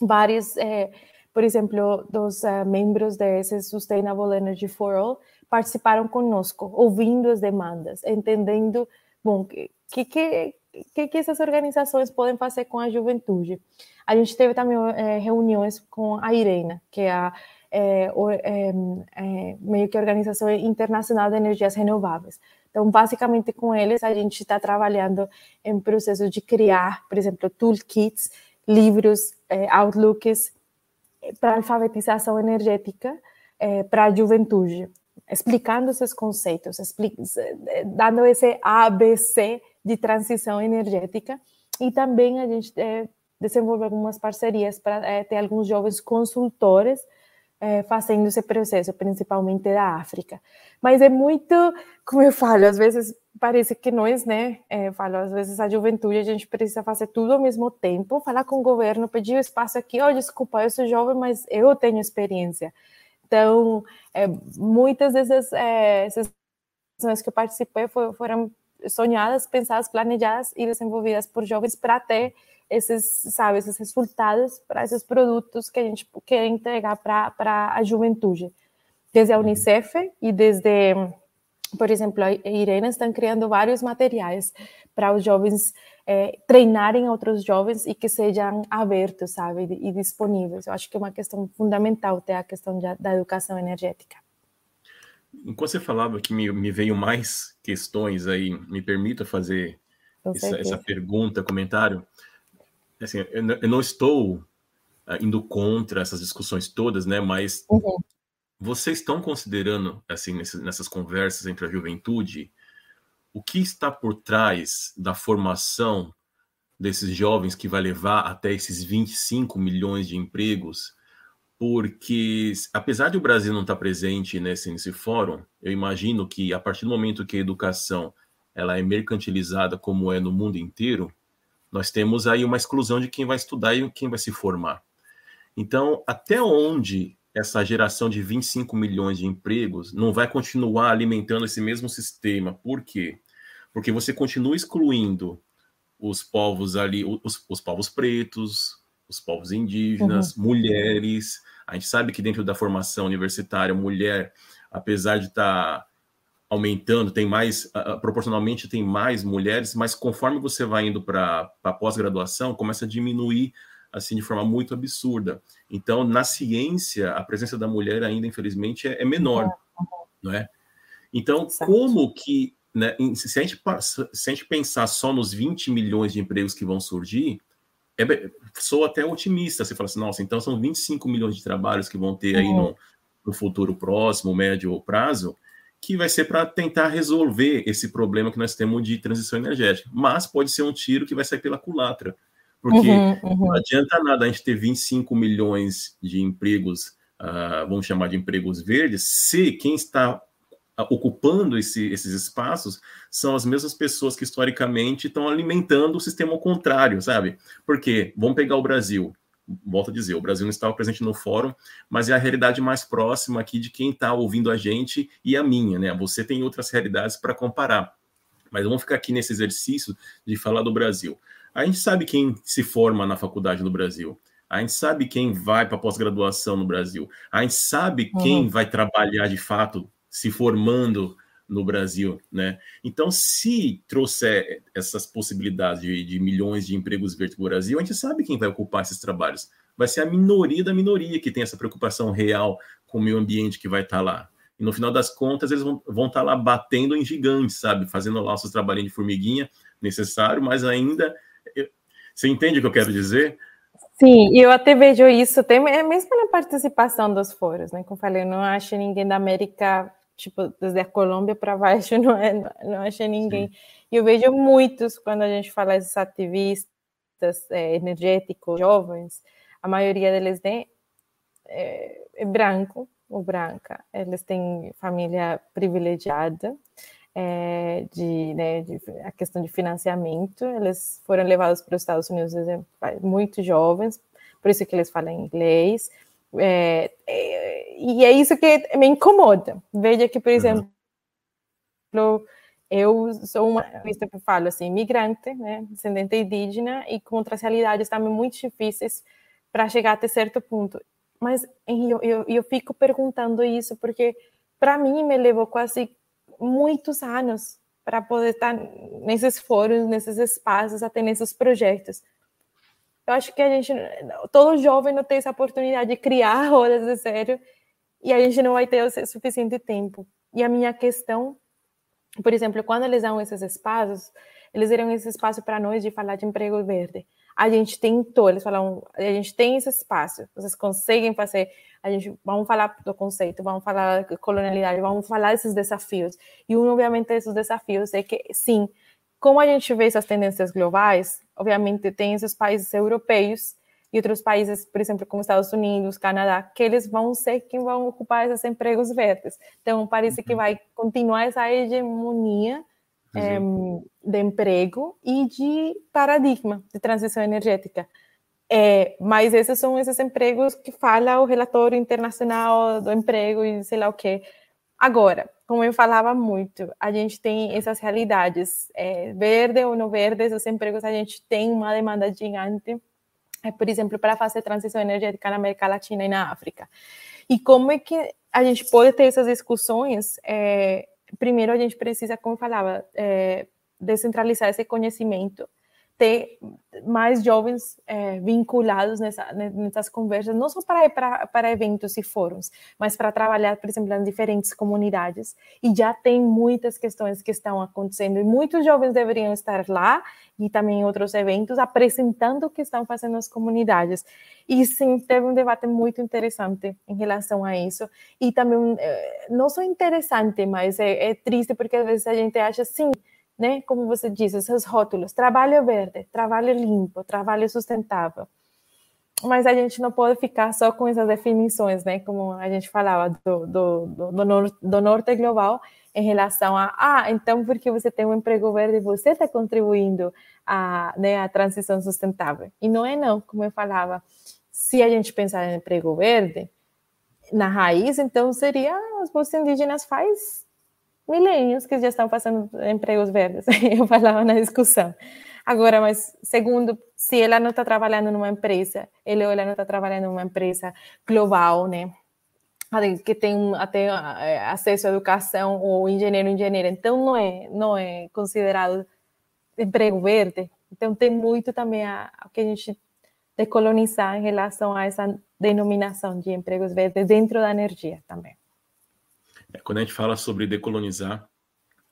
vários, eh, por exemplo, dos uh, membros desse Sustainable Energy for All participaram conosco, ouvindo as demandas, entendendo, bom, que que que, que essas organizações podem fazer com a juventude. A gente teve também eh, reuniões com a Irena, que é a É, é, é, meio que Organização Internacional de Energias Renováveis. Então, basicamente, com eles, a gente está trabalhando em processo de criar, por exemplo, toolkits, livros, é, outlooks, para alfabetização energética, é, para a juventude, explicando esses conceitos, explic... dando esse A B C de transição energética. E também a gente é, desenvolve algumas parcerias para é, ter alguns jovens consultores fazendo esse processo, principalmente da África. Mas é muito, como eu falo, às vezes parece que nós, né, eu falo, às vezes a juventude, a gente precisa fazer tudo ao mesmo tempo, falar com o governo, pedir espaço aqui, oh, desculpa, eu sou jovem, mas eu tenho experiência. Então, é, muitas dessas é, sessões que eu participei foram sonhadas, pensadas, planejadas e desenvolvidas por jovens para ter esses, sabe, esses resultados para esses produtos que a gente quer entregar para para a juventude. Desde a Unicef e desde, por exemplo, a Irene estão criando vários materiais para os jovens é, treinarem outros jovens e que sejam abertos, sabe, e, e disponíveis. Eu acho que é uma questão fundamental ter a questão de, da educação energética. Enquanto você falava que me, me veio mais questões aí, me permita fazer essa, essa pergunta, comentário. Assim, eu não estou indo contra essas discussões todas, né? Mas uhum. Vocês estão considerando, assim, nessas conversas entre a juventude, o que está por trás da formação desses jovens que vai levar até esses vinte e cinco milhões de empregos? Porque, apesar de o Brasil não estar presente nesse, nesse fórum, eu imagino que, a partir do momento que a educação ela é mercantilizada, como é no mundo inteiro, nós temos aí uma exclusão de quem vai estudar e quem vai se formar. Então, até onde essa geração de vinte e cinco milhões de empregos não vai continuar alimentando esse mesmo sistema? Por quê? Porque você continua excluindo os povos ali, os, os povos pretos, os povos indígenas, uhum. mulheres. A gente sabe que dentro da formação universitária, mulher, apesar de estar aumentando, tem mais, uh, proporcionalmente tem mais mulheres, mas conforme você vai indo para a pós-graduação, começa a diminuir, assim, de forma muito absurda. Então, na ciência, a presença da mulher ainda, infelizmente, é, é menor, uhum. não é? Então, certo. Como que, né, se, a gente, se a gente pensar só nos vinte milhões de empregos que vão surgir, é, sou até otimista, você fala assim, nossa, então são vinte e cinco milhões de trabalhos que vão ter uhum. aí no, no futuro próximo, médio ou prazo, que vai ser para tentar resolver esse problema que nós temos de transição energética. Mas pode ser um tiro que vai sair pela culatra, porque uhum, uhum. não adianta nada a gente ter vinte e cinco milhões de empregos, uh, vamos chamar de empregos verdes, se quem está ocupando esse, esses espaços são as mesmas pessoas que historicamente estão alimentando o sistema ao contrário, sabe? Porque, vamos pegar o Brasil, volto a dizer, o Brasil não estava presente no fórum, mas é a realidade mais próxima aqui de quem está ouvindo a gente e a minha, né? Você tem outras realidades para comparar, mas vamos ficar aqui nesse exercício de falar do Brasil. A gente sabe quem se forma na faculdade no Brasil, a gente sabe quem vai para pós-graduação no Brasil, a gente sabe uhum. quem vai trabalhar de fato se formando no Brasil, né? Então, se trouxer essas possibilidades de, de milhões de empregos verdes para o Brasil, a gente sabe quem vai ocupar esses trabalhos. Vai ser a minoria da minoria que tem essa preocupação real com o meio ambiente que vai estar lá. E no final das contas, eles vão, vão estar lá batendo em gigantes, sabe? Fazendo lá os seus trabalhinhos de formiguinha, necessário, mas ainda... Eu, você entende o que eu quero dizer? Sim, eu até vejo isso, tem, é mesmo na participação dos fóruns, né? Como eu falei, eu não acho ninguém da América... tipo, desde a Colômbia para baixo, não, é, não achei ninguém. E eu vejo muitos, quando a gente fala desses ativistas é, energéticos, jovens, a maioria deles é, é, é branco ou branca, eles têm família privilegiada, é, de, né, de, a questão de financiamento, eles foram levados para os Estados Unidos muito jovens, por isso que eles falam inglês, É, é, e é isso que me incomoda. Veja que, por exemplo, uhum. eu sou uma artista que falo assim, imigrante, né, descendente indígena, e com outras realidades também muito difíceis para chegar até certo ponto. Mas eu, eu, eu fico perguntando isso, porque para mim me levou quase muitos anos para poder estar nesses fóruns, nesses espaços, até nesses projetos. Eu acho que a gente, todo jovem não tem essa oportunidade de criar rodas de sério, e a gente não vai ter o suficiente tempo. E a minha questão, por exemplo, quando eles dão esses espaços, eles deram esse espaço para nós de falar de emprego verde. A gente tentou, eles falaram, a gente tem esse espaço, vocês conseguem fazer, a gente, vamos falar do conceito, vamos falar da colonialidade, vamos falar desses desafios. E um, obviamente, desses desafios é que, sim, como a gente vê essas tendências globais, obviamente, tem esses países europeus e outros países, por exemplo, como Estados Unidos, Canadá, que eles vão ser quem vão ocupar esses empregos verdes. Então, parece que vai continuar essa hegemonia é, de emprego e de paradigma de transição energética. É, mas esses são esses empregos que fala o relatório internacional do emprego e sei lá o quê. Agora, como eu falava muito, a gente tem essas realidades. É, verde ou não verde, esses empregos, a gente tem uma demanda gigante. É, por exemplo, para fazer transição energética na América Latina e na África. E como é que a gente pode ter essas discussões? É, primeiro, a gente precisa, como eu falava, é, descentralizar esse conhecimento, ter mais jovens é, vinculados nessa, nessas conversas, não só para, para, para eventos e fóruns, mas para trabalhar, por exemplo, em diferentes comunidades. E já tem muitas questões que estão acontecendo, e muitos jovens deveriam estar lá, e também em outros eventos, apresentando o que estão fazendo as comunidades. E sim, teve um debate muito interessante em relação a isso. E também, não só interessante, mas é, é triste, porque às vezes a gente acha, sim, né, como você disse, esses rótulos, trabalho verde, trabalho limpo, trabalho sustentável. Mas a gente não pode ficar só com essas definições, né, como a gente falava do, do, do, do, norte, do norte global, em relação a, ah, então porque você tem um emprego verde, você está contribuindo à, né, à transição sustentável. E não é não, como eu falava, se a gente pensar em emprego verde, na raiz, então seria, os povos indígenas faz milênios que já estão fazendo empregos verdes, eu falava na discussão. Agora, mas segundo, se ela não está trabalhando numa empresa, ele ou ela não está trabalhando numa empresa global, né, que tem até acesso à educação, ou engenheiro, engenheira, então não é, não é considerado emprego verde. Então tem muito também a, a que a gente decolonizar em relação a essa denominação de empregos verdes dentro da energia também. É, quando a gente fala sobre decolonizar,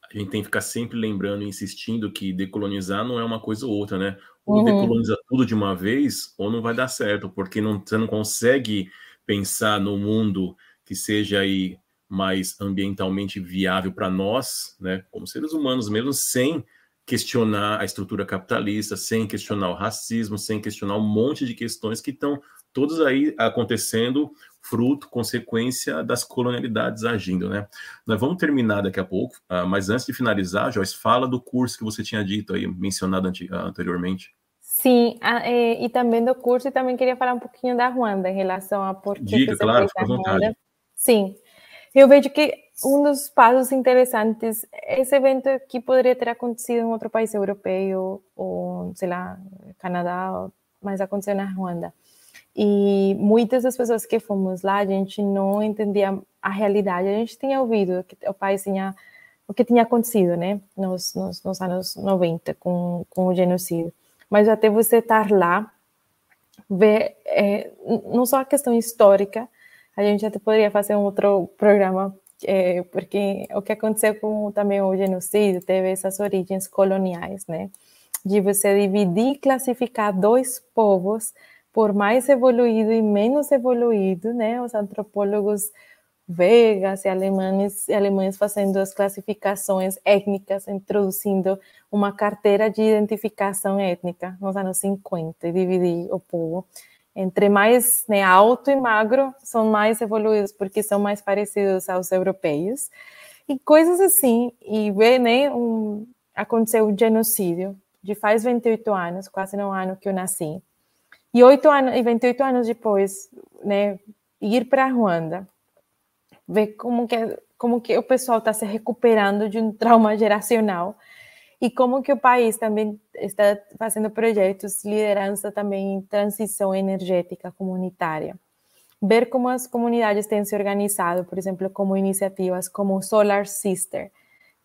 a gente tem que ficar sempre lembrando e insistindo que decolonizar não é uma coisa ou outra, né? Ou uhum. decoloniza tudo de uma vez, ou não vai dar certo, porque não, você não consegue pensar no mundo que seja aí mais ambientalmente viável para nós, né, como seres humanos mesmo, sem questionar a estrutura capitalista, sem questionar o racismo, sem questionar um monte de questões que estão todas aí acontecendo, fruto, consequência das colonialidades agindo, né? Nós vamos terminar daqui a pouco, mas antes de finalizar, Joyce, fala do curso que você tinha dito aí, mencionado anteriormente. Sim, e também do curso, e também queria falar um pouquinho da Ruanda, em relação a por que Diga, você claro, fez a Ruanda. Sim, eu vejo que um dos passos interessantes, esse evento que poderia ter acontecido em outro país europeu, ou, sei lá, Canadá, mas aconteceu na Ruanda. E muitas das pessoas que fomos lá, a gente não entendia a realidade, a gente tinha ouvido que o país tinha... o que tinha acontecido, né, nos, nos, nos anos noventa, com, com o genocídio. Mas até você estar lá, ver, é, não só a questão histórica, a gente até poderia fazer um outro programa, é, porque o que aconteceu com também o genocídio teve essas origens coloniais, né, de você dividir e classificar dois povos por mais evoluído e menos evoluído, né, os antropólogos vegas e alemães, alemães fazendo as classificações étnicas, introduzindo uma carteira de identificação étnica nos anos cinquenta, e dividir o povo entre mais, né, alto e magro, são mais evoluídos porque são mais parecidos aos europeus, e coisas assim. E ver, né, um, aconteceu um genocídio de faz vinte e oito anos, quase no ano que eu nasci, e, oito anos, e vinte e oito anos depois, né, ir para a Ruanda, ver como que, como que o pessoal está se recuperando de um trauma geracional e como que o país também está fazendo projetos de liderança também em transição energética comunitária. Ver como as comunidades têm se organizado, por exemplo, como iniciativas como Solar Sister,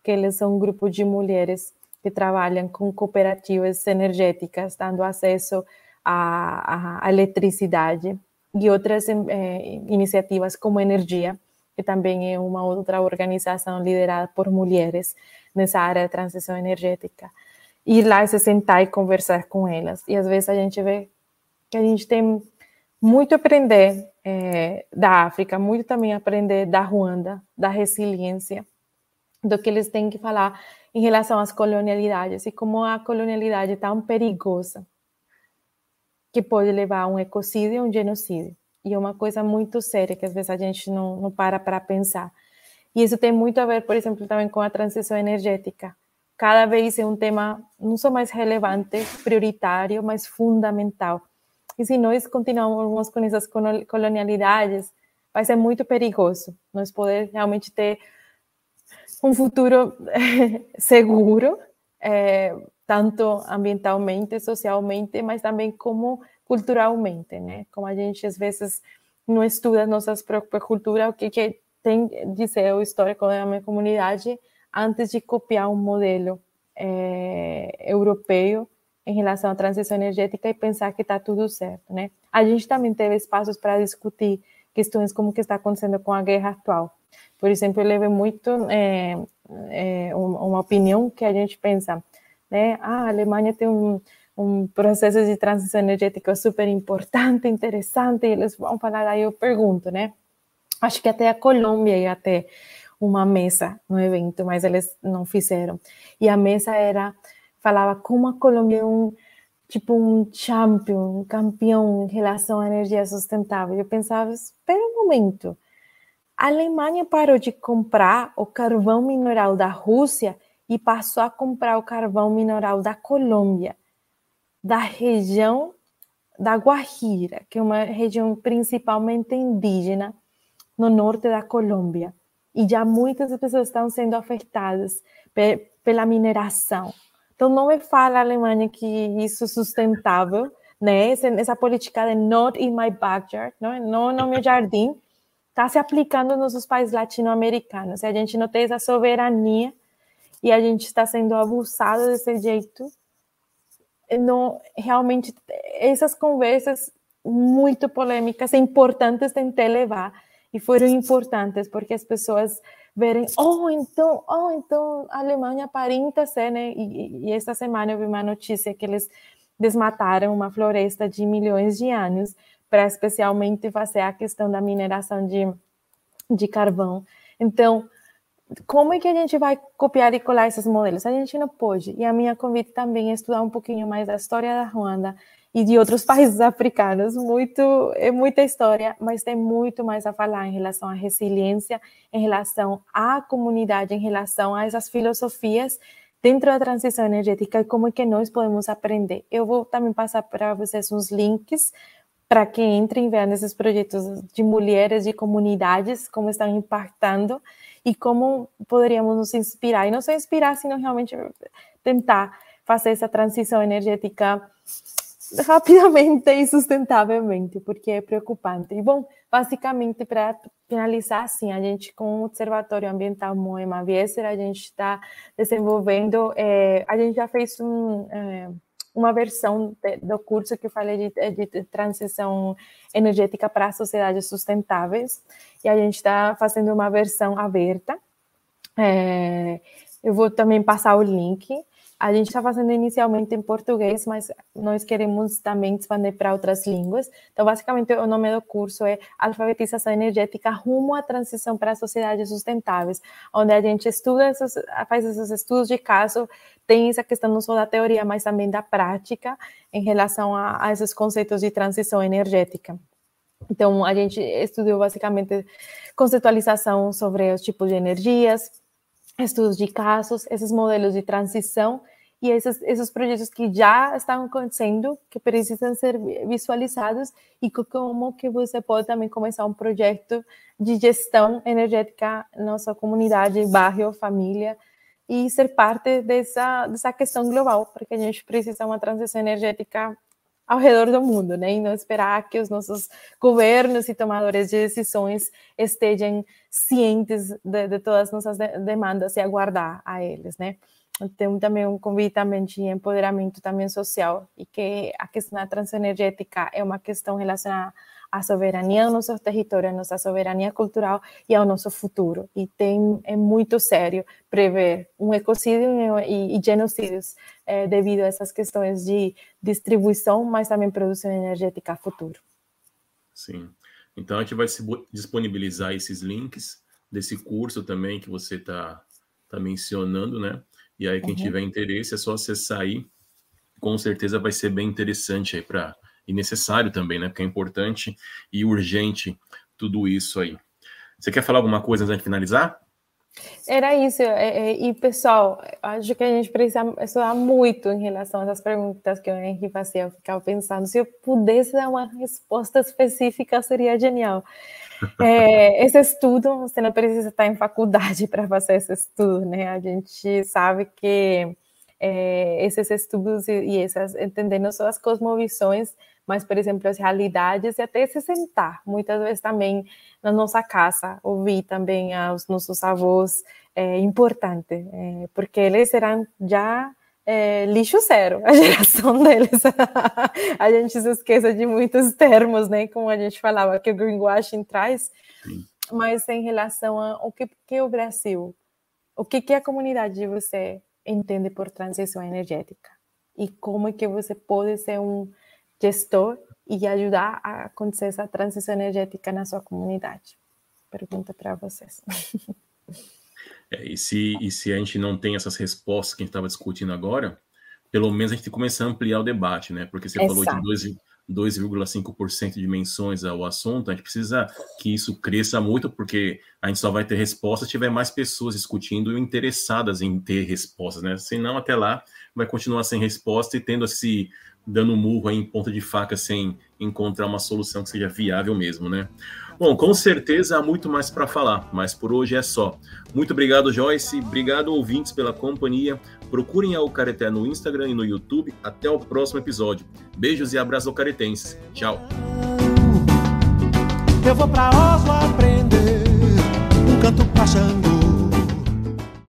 que eles são um grupo de mulheres que trabalham com cooperativas energéticas, dando acesso à, à, à eletricidade, e outras eh, iniciativas como Energia, que também é uma outra organização liderada por mulheres nessa área de transição energética. Ir lá, se sentar e conversar com elas. E às vezes a gente vê que a gente tem muito a aprender eh, da África, muito também aprender da Ruanda, da resiliência, do que eles têm que falar em relação às colonialidades e como a colonialidade é tão perigosa que pode levar a um ecocídio e um genocídio. E é uma coisa muito séria que às vezes a gente não, não para para pensar. E isso tem muito a ver, por exemplo, também com a transição energética. Cada vez é um tema não só mais relevante, prioritário, mas fundamental. E se nós continuarmos com essas colonialidades, vai ser muito perigoso. Nós podemos realmente ter um futuro seguro, é, tanto ambientalmente, socialmente, mas também como culturalmente, né? Como a gente, às vezes, não estuda nossas próprias culturas, o que, que tem de ser a história da minha comunidade antes de copiar um modelo é, europeu em relação à transição energética e pensar que está tudo certo, né? A gente também teve espaços para discutir questões como o que está acontecendo com a guerra atual. Por exemplo, eu levei muito é, é, uma opinião que a gente pensa, né? Ah, a Alemanha tem um, um processo de transição energética super importante, interessante, e eles vão falar, aí eu pergunto, né? Acho que até a Colômbia ia ter uma mesa no evento, mas eles não fizeram. E a mesa era... falava como a Colômbia é um, tipo um champion, um campeão em relação à energia sustentável. Eu pensava, espera um momento, a Alemanha parou de comprar o carvão mineral da Rússia e passou a comprar o carvão mineral da Colômbia, da região da Guajira, que é uma região principalmente indígena no norte da Colômbia. E já muitas pessoas estão sendo afetadas pe- pela mineração. Então, não me fala, Alemanha, que isso é sustentável, né? Essa, essa política de not in my backyard, não, não no meu jardim, está se aplicando nos países latino-americanos. A gente não tem essa soberania e a gente está sendo abusado desse jeito. Não, realmente, essas conversas muito polêmicas, importantes, tentei levar e foram importantes, porque as pessoas... verem, oh, então, oh, então a Alemanha aparenta ser, né? E, e esta semana eu vi uma notícia que eles desmataram uma floresta de milhões de anos para especialmente fazer a questão da mineração de, de carvão. Então, como é que a gente vai copiar e colar esses modelos? A gente não pode. E a minha convite também é estudar um pouquinho mais a história da Ruanda e de outros países africanos, muito, é muita história, mas tem muito mais a falar em relação à resiliência, em relação à comunidade, em relação a essas filosofias dentro da transição energética e como é que nós podemos aprender. Eu vou também passar para vocês uns links para que entrem e vejam esses projetos de mulheres, de comunidades, como estão impactando e como poderíamos nos inspirar, e não só inspirar, sino realmente tentar fazer essa transição energética rapidamente e sustentavelmente, porque é preocupante. E, bom, basicamente, para finalizar, assim, a gente, com o Observatório Ambiental Moema Viezzer, a gente está desenvolvendo, é, a gente já fez um, é, uma versão de, do curso que eu falei de, de, de transição energética para sociedades sustentáveis, e a gente está fazendo uma versão aberta. É, eu vou também passar o link. A gente está fazendo inicialmente em português, mas nós queremos também expandir para outras línguas. Então, basicamente, o nome do curso é Alfabetização Energética Rumo à Transição para Sociedades Sustentáveis, onde a gente estuda, esses, faz esses estudos de caso, tem essa questão não só da teoria, mas também da prática em relação a, a esses conceitos de transição energética. Então, a gente estudou basicamente conceitualização sobre os tipos de energias, estudos de casos, esses modelos de transição e esses, esses projetos que já estão acontecendo, que precisam ser visualizados e como que você pode também começar um projeto de gestão energética na sua comunidade, bairro, família e ser parte dessa, dessa questão global, porque a gente precisa de uma transição energética ao redor do mundo, né? E não esperar que os nossos governos e tomadores de decisões estejam cientes de, de todas as nossas de, demandas e aguardar a eles, né? Então, também um convite também de empoderamento também social, e que a questão da transição energética é uma questão relacionada à soberania do nosso território, à nossa soberania cultural e ao nosso futuro. E tem, é muito sério prever um ecocídio e, e genocídios é, devido a essas questões de distribuição, mas também produção energética futuro. Sim. Então, a gente vai disponibilizar esses links desse curso também que você está tá mencionando, né? E aí, quem uhum. tiver interesse, é só acessar aí. Com certeza vai ser bem interessante aí pra, e necessário também, né? Porque é importante e urgente tudo isso aí. Você quer falar alguma coisa antes de finalizar? Era isso. E, pessoal, acho que a gente precisa estudar muito em relação a essas perguntas que o Henrique fazia. Eu ficava pensando, se eu pudesse dar uma resposta específica, seria genial. É, esse estudo, você não precisa estar em faculdade para fazer esse estudo, né? A gente sabe que é, esses estudos e, e essas, entendendo suas cosmovisões, mas, por exemplo, as realidades, e até se sentar, muitas vezes também na nossa casa, ouvir também aos nossos avós, é importante, é, porque eles serão já é, lixo zero, a geração deles. A gente se esqueça de muitos termos, né, como a gente falava, que o greenwashing traz, sim. Mas em relação ao que, que é o Brasil, o que, que a comunidade de você entende por transição energética, e como é que você pode ser um gestor e ajudar a acontecer essa transição energética na sua comunidade. Pergunta para vocês. É, e, se, e se a gente não tem essas respostas que a gente estava discutindo agora, pelo menos a gente começa a ampliar o debate, né? Porque você Exato. Falou de dois vírgula cinco por cento de dimensões ao assunto, a gente precisa que isso cresça muito, porque a gente só vai ter respostas se tiver mais pessoas discutindo e interessadas em ter respostas, né? Senão, até lá, vai continuar sem resposta e tendo esse... dando murro aí em ponta de faca sem encontrar uma solução que seja viável mesmo, né? Bom, com certeza há muito mais para falar, mas por hoje é só. Muito obrigado, Joyce. Obrigado, ouvintes, pela companhia. Procurem a Ocareté no Instagram e no YouTube. Até o próximo episódio. Beijos e abraços ocaretenses. Tchau. Eu vou pra Oslo aprender um canto pra Xangô.